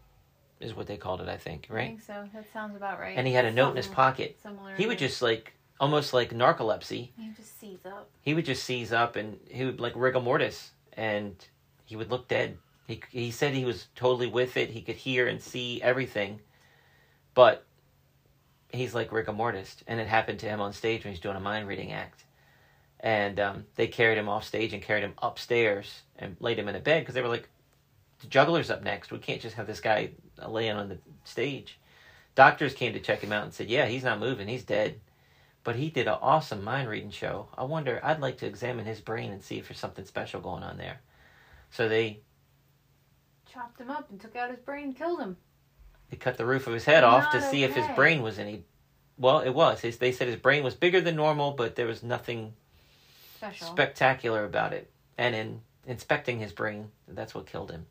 is what they called it, I think, right? I think so. That sounds about right. And he had a note in his pocket. Similar. He would just, like, almost like narcolepsy. He would just seize up. He would just seize up, and he would, like, rigor mortis, and he would look dead. He, he said he was totally with it. He could hear and see everything, but he's like rigor mortis, and it happened to him on stage when he's doing a mind reading act. And um, they carried him off stage and carried him upstairs and laid him in a bed because they were like, the juggler's up next. We can't just have this guy laying on the stage. Doctors came to check him out and said, yeah, he's not moving. He's dead. But he did an awesome mind reading show. I wonder, I'd like to examine his brain and see if there's something special going on there. So they chopped him up and took out his brain and killed him. They cut the roof of his head off to see if his brain was any... Well, it was. They said his brain was bigger than normal, but there was nothing special, spectacular about it. And in inspecting his brain, that's what killed him.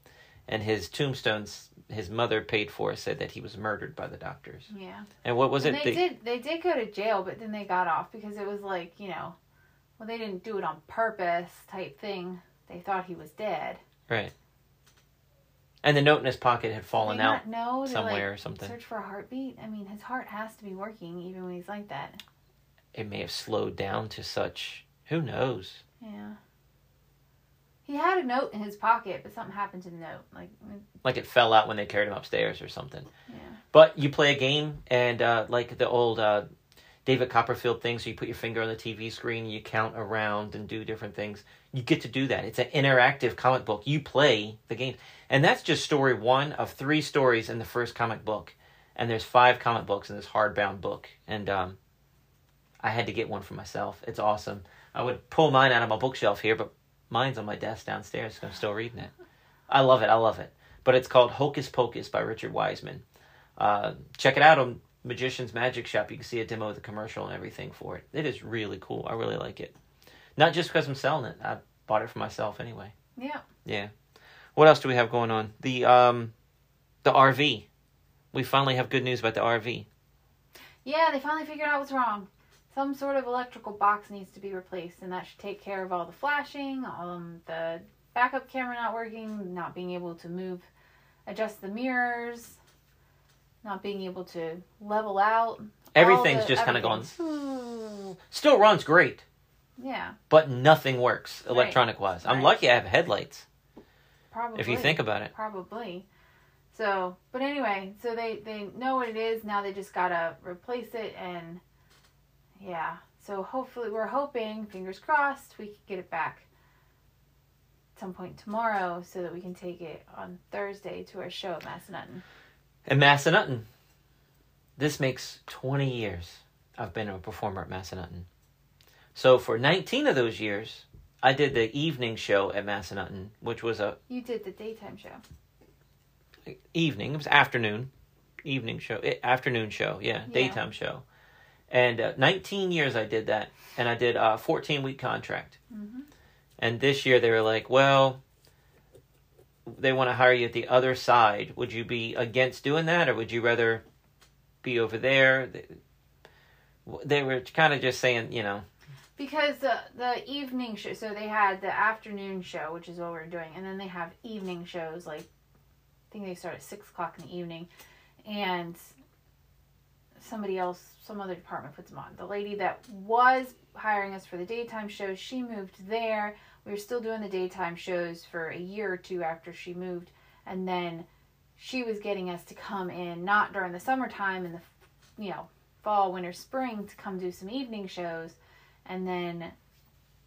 And his tombstones, his mother paid for, said that he was murdered by the doctors. Yeah. And what was it? They did, they did go to jail, but then they got off because it was like, you know, well, they didn't do it on purpose type thing. They thought he was dead. Right. And the note in his pocket had fallen out somewhere or something. Search for a heartbeat. I mean, his heart has to be working even when he's like that. It may have slowed down to such. Who knows? Yeah. He had a note in his pocket, but something happened to the note. Like, like it fell out when they carried him upstairs or something. Yeah. But you play a game, and uh, like the old uh, David Copperfield thing, so you put your finger on the T V screen, and you count around and do different things. You get to do that. It's an interactive comic book. You play the game. And that's just story one of three stories in the first comic book. And there's five comic books in this hardbound book. And um, I had to get one for myself. It's awesome. I would pull mine out of my bookshelf here, but mine's on my desk downstairs because I'm still reading it. I love it. I love it. But it's called Hocus Pocus by Richard Wiseman. Uh, check it out on Magician's Magic Shop. You can see a demo of the commercial and everything for it. It is really cool. I really like it. Not just because I'm selling it. I bought it for myself anyway. Yeah. Yeah. What else do we have going on? The um, the R V. We finally have good news about the R V. Yeah, they finally figured out what's wrong. Some sort of electrical box needs to be replaced, and that should take care of all the flashing, um, the backup camera not working, not being able to move, adjust the mirrors, not being able to level out. Everything's the, just kind of going... Still runs great. Yeah. But nothing works electronic-wise. Right. I'm lucky I have headlights. Probably. If you think about it. Probably. So, but anyway, so they, they know what it is. Now they just got to replace it and, yeah. So hopefully, we're hoping, fingers crossed, we could get it back at some point tomorrow so that we can take it on Thursday to our show at Massanutten. And Massanutten. This makes twenty years I've been a performer at Massanutten. So for nineteen of those years, I did the evening show at Massanutten, which was a... You did the daytime show. Evening. It was afternoon. Evening show. It, afternoon show. Yeah, yeah. Daytime show. And uh, nineteen years I did that. And I did a fourteen-week contract. Mm-hmm. And this year they were like, well, they want to hire you at the other side. Would you be against doing that? Or would you rather be over there? They were kind of just saying, you know... Because the the evening show, so they had the afternoon show, which is what we're doing, and then they have evening shows, like, I think they start at six o'clock in the evening, and somebody else, some other department puts them on. The lady that was hiring us for the daytime shows, she moved there. We were still doing the daytime shows for a year or two after she moved, and then she was getting us to come in, not during the summertime, in the, you know, fall, winter, spring, to come do some evening shows. And then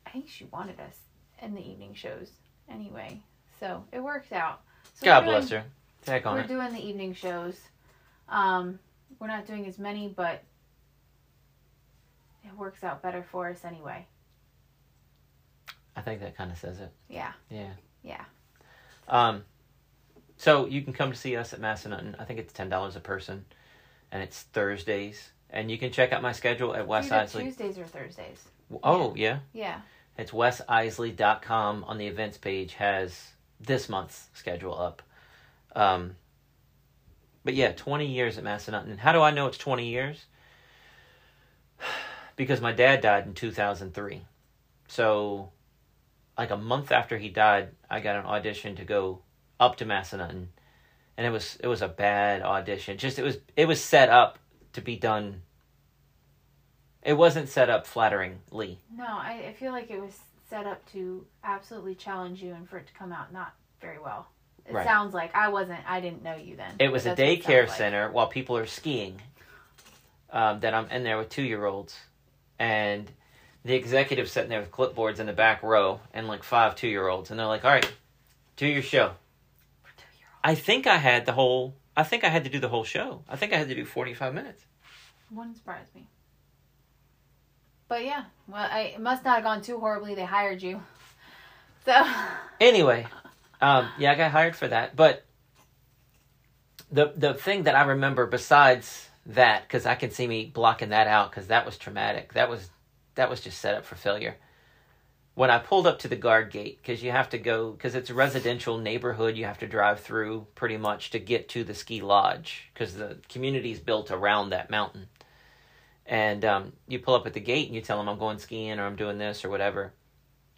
I think she wanted us in the evening shows anyway. So it worked out. So God bless her. Take on it. We're doing the evening shows. Um, we're not doing as many, but it works out better for us anyway. I think that kind of says it. Yeah. Yeah. Yeah. Um, so you can come to see us at Massanutten. I think it's ten dollars a person, and it's Thursdays. And you can check out my schedule at Wes Iseli. Tuesdays or Thursdays. Oh, yeah? Yeah. It's wes iseli dot com on the events page has this month's schedule up. Um, but yeah, twenty years at Massanutten. How do I know it's twenty years? Because my dad died in two thousand three. So like a month after he died, I got an audition to go up to Massanutten. And it was it was a bad audition. Just it was it was set up to be done. It wasn't set up flatteringly. No, I, I feel like it was set up to absolutely challenge you and for it to come out not very well. It right. sounds like I wasn't, I didn't know you then. It was a daycare center like. While people are skiing. Um, that I'm in there with two-year-olds. And the executive's sitting there with clipboards in the back row and like five two-year-olds. And they're like, all right, do your show. For two-year-olds. I think I had the whole... I think I had to do the whole show. I think I had to do forty-five minutes. Wouldn't surprise me. But yeah, well, I, it must not have gone too horribly. They hired you. So. Anyway, um, yeah, I got hired for that. But the the thing that I remember besides that, because I can see me blocking that out, because that was traumatic. That was that was just set up for failure. When I pulled up to the guard gate, because you have to go, because it's a residential neighborhood, you have to drive through pretty much to get to the ski lodge, because the community's built around that mountain. And um, you pull up at the gate and you tell them I'm going skiing or I'm doing this or whatever.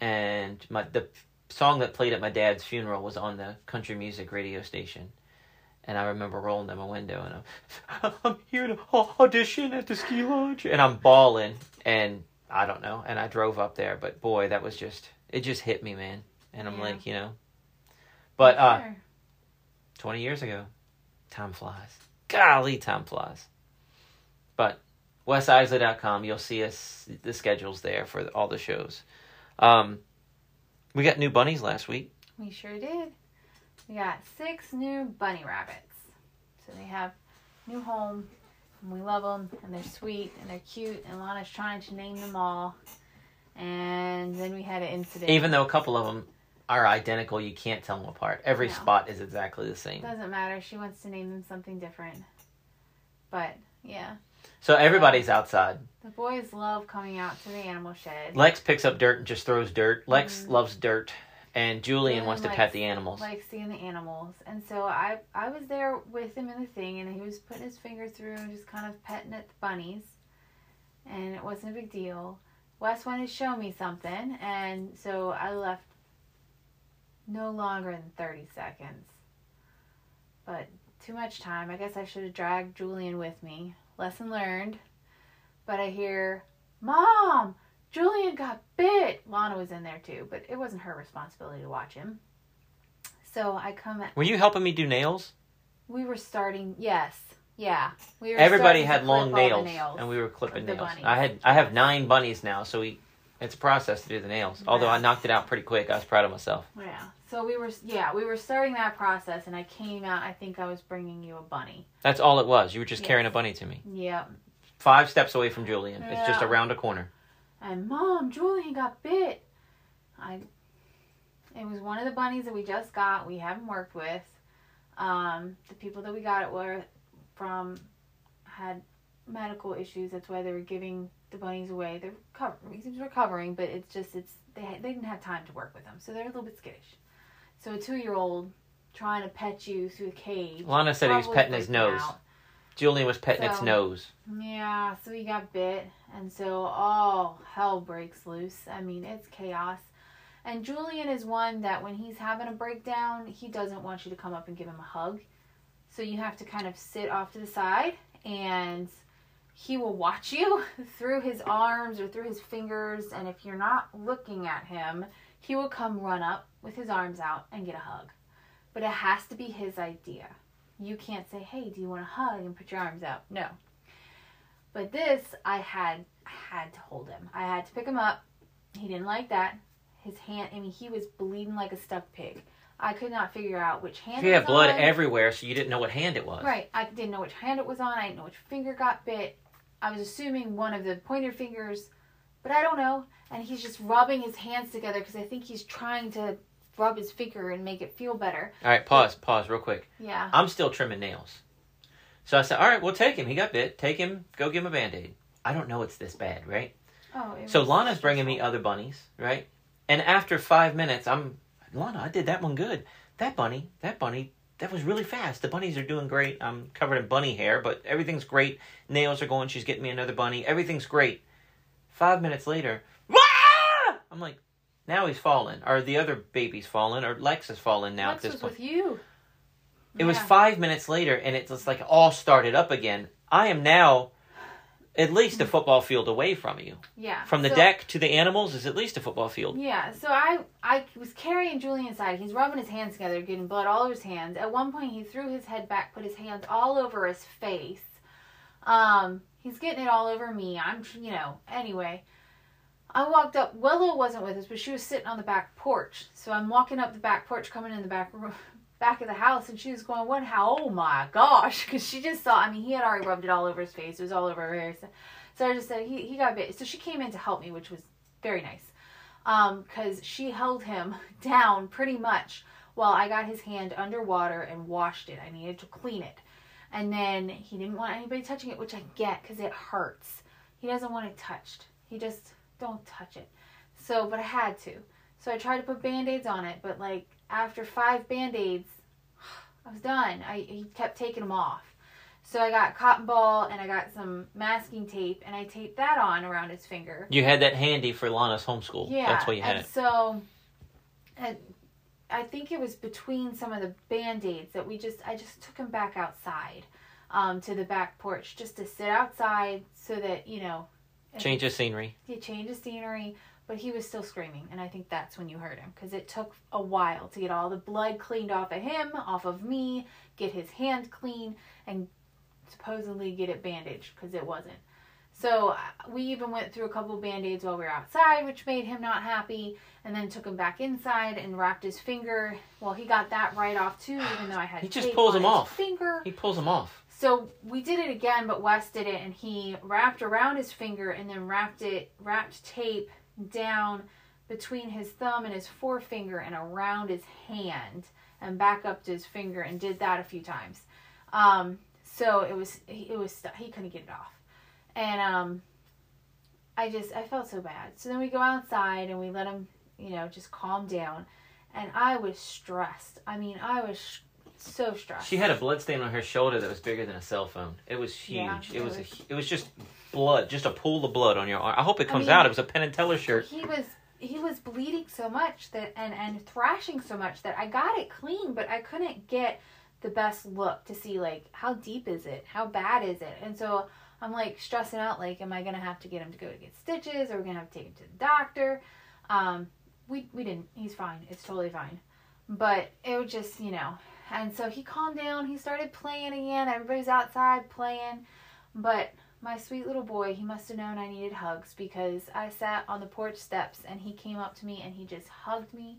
And my the song that played at my dad's funeral was on the country music radio station. And I remember rolling down my window and I'm, I'm here to audition at the ski lodge. And I'm bawling and I don't know. And I drove up there, but boy, that was just, it just hit me, man. And I'm yeah. like, you know, but uh, sure. twenty years ago, time flies. Golly, time flies. But wes iseli dot com, you'll see us, the schedule's there for all the shows. Um, we got new bunnies last week. We sure did. We got six new bunny rabbits. So they have new home. And we love them, and they're sweet, and they're cute, and Lana's trying to name them all. And then we had an incident. Even though a couple of them are identical, you can't tell them apart. Every no. spot is exactly the same. Doesn't matter. She wants to name them something different. But, yeah. So everybody's um, outside. The boys love coming out to the animal shed. Lex picks up dirt and just throws dirt. Lex mm-hmm. loves dirt. And Julian and wants to likes, pet the animals. Likes seeing the animals. And so I I was there with him in the thing, and he was putting his finger through and just kind of petting at the bunnies. And it wasn't a big deal. Wes wanted to show me something, and so I left no longer than thirty seconds. But too much time. I guess I should have dragged Julian with me. Lesson learned. But I hear, Mom! Julian got bit. Lana was in there too, but it wasn't her responsibility to watch him. So I come at... Were you helping me do nails? We were starting, yes. Yeah. We were Everybody had long nails, nails and we were clipping nails. Bunnies. I had I have nine bunnies now, so we it's a process to do the nails. Yes. Although I knocked it out pretty quick. I was proud of myself. Yeah. So we were yeah, we were starting that process and I came out, I think I was bringing you a bunny. That's all it was. You were just yes. carrying a bunny to me. Yeah. Five steps away from Julian. Yeah. It's just around a corner. And Mom, Julian got bit. I. It was one of the bunnies that we just got. We haven't worked with. Um, the people that we got it were from had medical issues. That's why they were giving the bunnies away. They're recovering. He's recovering, but it's just it's they they didn't have time to work with them, so they're a little bit skittish. So a two-year-old trying to pet you through a cage. Lana said he was petting his nose. Out. Julian was petting so, its nose. Yeah, so he got bit. And so all hell breaks loose. I mean, it's chaos. And Julian is one that when he's having a breakdown, he doesn't want you to come up and give him a hug. So you have to kind of sit off to the side. And he will watch you through his arms or through his fingers. And if you're not looking at him, he will come run up with his arms out and get a hug. But it has to be his idea. You can't say, hey, do you want a hug, and put your arms out. No. But this, I had I had to hold him. I had to pick him up. He didn't like that. His hand, I mean, he was bleeding like a stuck pig. I could not figure out which hand it was on. He had blood everywhere, so you didn't know what hand it was. Right. I didn't know which hand it was on. I didn't know which finger got bit. I was assuming one of the pointer fingers, but I don't know. And he's just rubbing his hands together because I think he's trying to rub his finger and make it feel better. All right, pause, pause real quick. Yeah. I'm still trimming nails. So I said, all right, we'll take him. He got bit. Take him. Go give him a Band-Aid. I don't know it's this bad, right? Oh, it So Lana's bringing me other bunnies, right? And after five minutes, I'm... Lana, I did that one good. That bunny, that bunny, that was really fast. The bunnies are doing great. I'm covered in bunny hair, but everything's great. Nails are going. She's getting me another bunny. Everything's great. Five minutes later, Wah! I'm like, now he's fallen. Or the other baby's fallen. Or Lex is fallen now Lex at this point. Lex was with you. It yeah. was five minutes later, and it's just like all started up again. I am now at least a football field away from you. Yeah. From the so, deck to the animals is at least a football field. Yeah. So I I was carrying Julian inside. He's rubbing his hands together, getting blood all over his hands. At one point, he threw his head back, put his hands all over his face. Um, he's getting it all over me. I'm, you know, anyway. I walked up. Willow wasn't with us, but she was sitting on the back porch. So I'm walking up the back porch, coming in the back room. back of the house, and she was going, what, how, oh my gosh, because she just saw, I mean, he had already rubbed it all over his face, it was all over her hair, so, so I just said, he, he got bit, so she came in to help me, which was very nice, um, because she held him down pretty much while I got his hand underwater and washed it. I needed to clean it, and then he didn't want anybody touching it, which I get, because it hurts. He doesn't want it touched. He just, don't touch it. So, but I had to, so I tried to put Band-Aids on it, but like, after five Band-Aids, I was done. I he kept taking them off. So I got cotton ball and I got some masking tape and I taped that on around his finger. You had that handy for Lana's homeschool. Yeah. That's why you had and it. So and I think it was between some of the Band-Aids that we just, I just took him back outside um, to the back porch just to sit outside so that, you know. Change of scenery. Yeah, change of scenery. But he was still screaming, and I think that's when you heard him, because it took a while to get all the blood cleaned off of him, off of me, get his hand clean, and supposedly get it bandaged, because it wasn't. So we even went through a couple Band-Aids while we were outside, which made him not happy, and then took him back inside and wrapped his finger. Well, he got that right off, too, even though I had he just tape pulls on him his off. Finger. He pulls him off. So we did it again, but Wes did it, and he wrapped around his finger and then wrapped it, wrapped tape down between his thumb and his forefinger and around his hand and back up to his finger, and did that a few times. Um, so it was, it was, he couldn't get it off. And, um, I just, I felt so bad. So then we go outside and we let him, you know, just calm down. And I was stressed. I mean, I was sh- so stressed. She had a blood stain on her shoulder that was bigger than a cell phone. It was huge. Yeah, it, it was, was, a, it was just blood, just a pool of blood on your arm. I hope it comes I mean, out. It was a Penn and Teller shirt. He was he was bleeding so much that and, and thrashing so much that I got it clean, but I couldn't get the best look to see, like, how deep is it? How bad is it? And so I'm, like, stressing out, like, am I going to have to get him to go to get stitches, or we're going to have to take him to the doctor? Um, we, we didn't. He's fine. It's totally fine. But it was just, you know. And so he calmed down. He started playing again. Everybody's outside playing. But my sweet little boy, he must have known I needed hugs, because I sat on the porch steps and he came up to me and he just hugged me,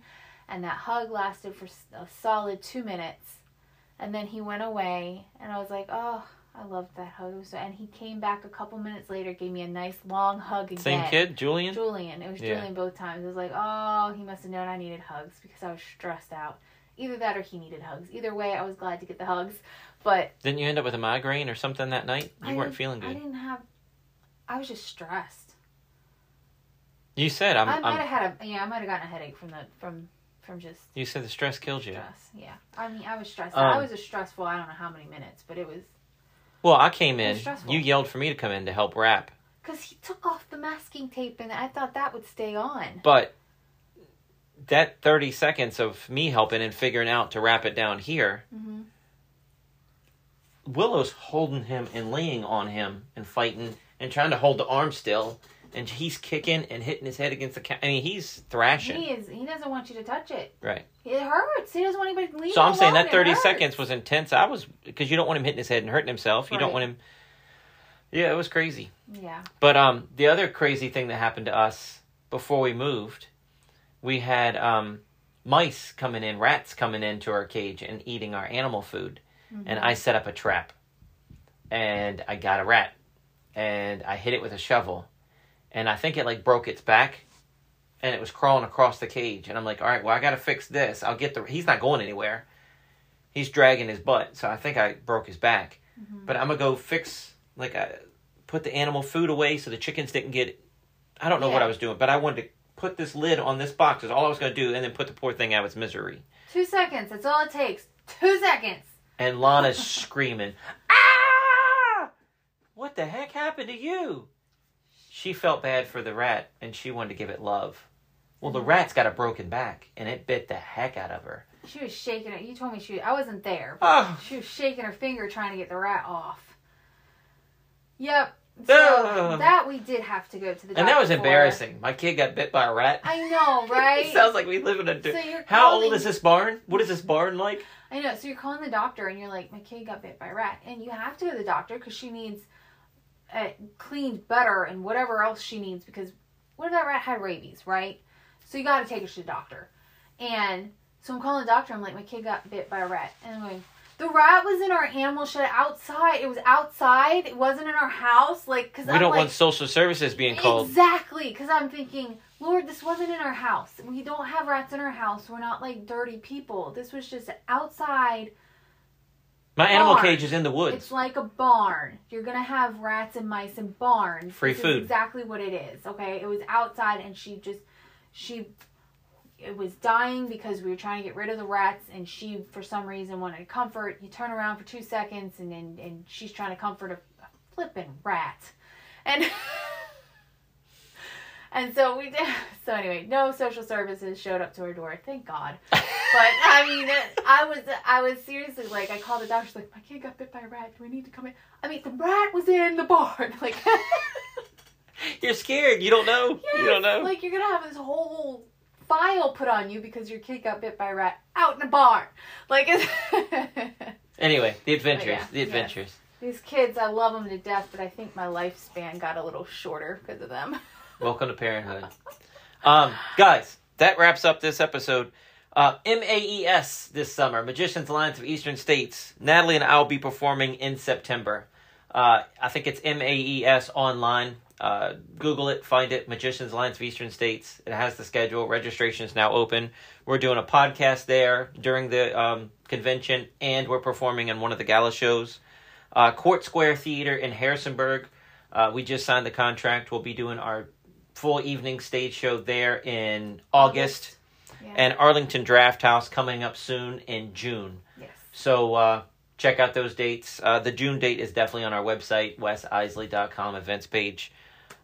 and that hug lasted for a solid two minutes, and then he went away, and I was like, oh, I loved that hug. So, and he came back a couple minutes later, gave me a nice long hug again. Same kid, Julian? Julian. It was yeah. Julian both times. It was like, oh, he must have known I needed hugs, because I was stressed out. Either that or he needed hugs. Either way, I was glad to get the hugs. But didn't you end up with a migraine or something that night? You I weren't feeling good. I didn't have... I was just stressed. You said I'm... I might have had a... Yeah, I might have gotten a headache from the... From, from just... You said the stress killed you. Stress, yeah. I mean, I was stressed. Um, I was a stressful, I don't know how many minutes, but it was... Well, I came in. You yelled for me to come in to help wrap. Because he took off the masking tape, and I thought that would stay on. But... that thirty seconds of me helping and figuring out to wrap it down here, mm-hmm. Willow's holding him and laying on him and fighting and trying to hold the arm still. and he's kicking and hitting his head against the couch. I mean, he's thrashing. He is. He doesn't want you to touch it. Right. It hurts. He doesn't want anybody to leave. So I'm saying that thirty seconds was intense. I was because you don't want him hitting his head and hurting himself. You right. don't want him. Yeah, it was crazy. Yeah. But um, the other crazy thing that happened to us before we moved, we had um, mice coming in, rats coming into our cage and eating our animal food. Mm-hmm. And I set up a trap. And I got a rat. And I hit it with a shovel. And I think it, like, broke its back. And it was crawling across the cage. And I'm like, all right, well, I got to fix this. I'll get the... He's not going anywhere. He's dragging his butt. So I think I broke his back. Mm-hmm. But I'm going to go fix... Like, I put the animal food away so the chickens didn't get... I don't know yeah. what I was doing, but I wanted to put this lid on this box. Is all I was going to do, and then put the poor thing out of its misery. Two seconds. That's all it takes. Two seconds. And Lana's screaming, ah! What the heck happened to you? She felt bad for the rat, and she wanted to give it love. Well, the rat's got a broken back, and it bit the heck out of her. She was shaking it. You told me she... I wasn't there. But oh. She was shaking her finger trying to get the rat off. Yep. So uh, that we did have to go to the doctor. And that was embarrassing. For. My kid got bit by a rat. I know, right? It sounds like we live in a... So you're How calling... old is this barn? What is this barn like? I know. So you're calling the doctor and you're like, my kid got bit by a rat. And you have to go to the doctor because she needs uh, cleaned butter and whatever else she needs because what if that rat had rabies, right? So you got to take her to the doctor. And so I'm calling the doctor. I'm like, my kid got bit by a rat. And I'm going... The rat was in our animal shed outside. It was outside. It wasn't in our house. Like, cause we I'm don't like, want social services being called. Exactly. Because I'm thinking, Lord, this wasn't in our house. We don't have rats in our house. We're not like dirty people. This was just outside. My barn. Animal cage is in the woods. It's like a barn. You're going to have rats and mice in barns. Free this food. Is exactly what it is. Okay. It was outside and she just, she... It was dying because we were trying to get rid of the rats and she, for some reason, wanted to comfort. You turn around for two seconds and and, and she's trying to comfort a, a flippin' rat. And and so we did. So anyway, no social services showed up to our door. Thank God. But, I mean, I was I was seriously, like, I called the doctor. She's like, my kid got bit by a rat. Do we need to come in? I mean, the rat was in the barn. Like, you're scared. You don't know. Yes, you don't know. Like, you're going to have this whole... file put on you because your kid got bit by a rat out in a barn. Like, anyway, the adventures, yeah, the adventures. Yeah. These kids, I love them to death, but I think my lifespan got a little shorter because of them. Welcome to parenthood, um, guys. That wraps up this episode. Uh, M A E S this summer, Magicians Alliance of Eastern States. Natalie and I will be performing in September. Uh, I think it's M A E S online. Uh, Google it, find it, Magicians Alliance of Eastern States. It has the schedule. Registration is now open. We're doing a podcast there during the um, convention, and we're performing in one of the gala shows. Uh, Court Square Theater in Harrisonburg. Uh, we just signed the contract. We'll be doing our full evening stage show there in August. Yeah. And Arlington Draft House coming up soon in June. Yes. So, uh, check out those dates. Uh, the June date is definitely on our website, wes isley dot com events page.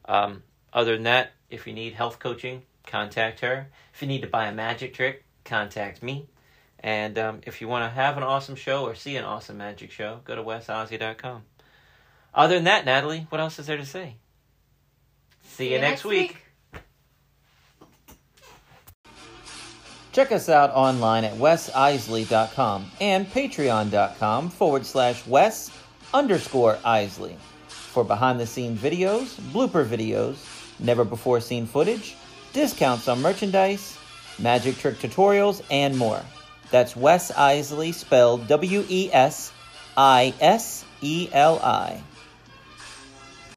Um, other than that, if you need health coaching, contact her. If you need to buy a magic trick, contact me. And um, if you want to have an awesome show or see an awesome magic show, go to wes ozzy dot com. Other than that, Natalie, what else is there to say? See, see you, you next week. week. Check us out online at wes isley dot com and patreon dot com forward slash wes underscore Isley. For behind-the-scenes videos, blooper videos, never-before-seen footage, discounts on merchandise, magic trick tutorials, and more. That's Wes Iseli, spelled W E S I S E L I.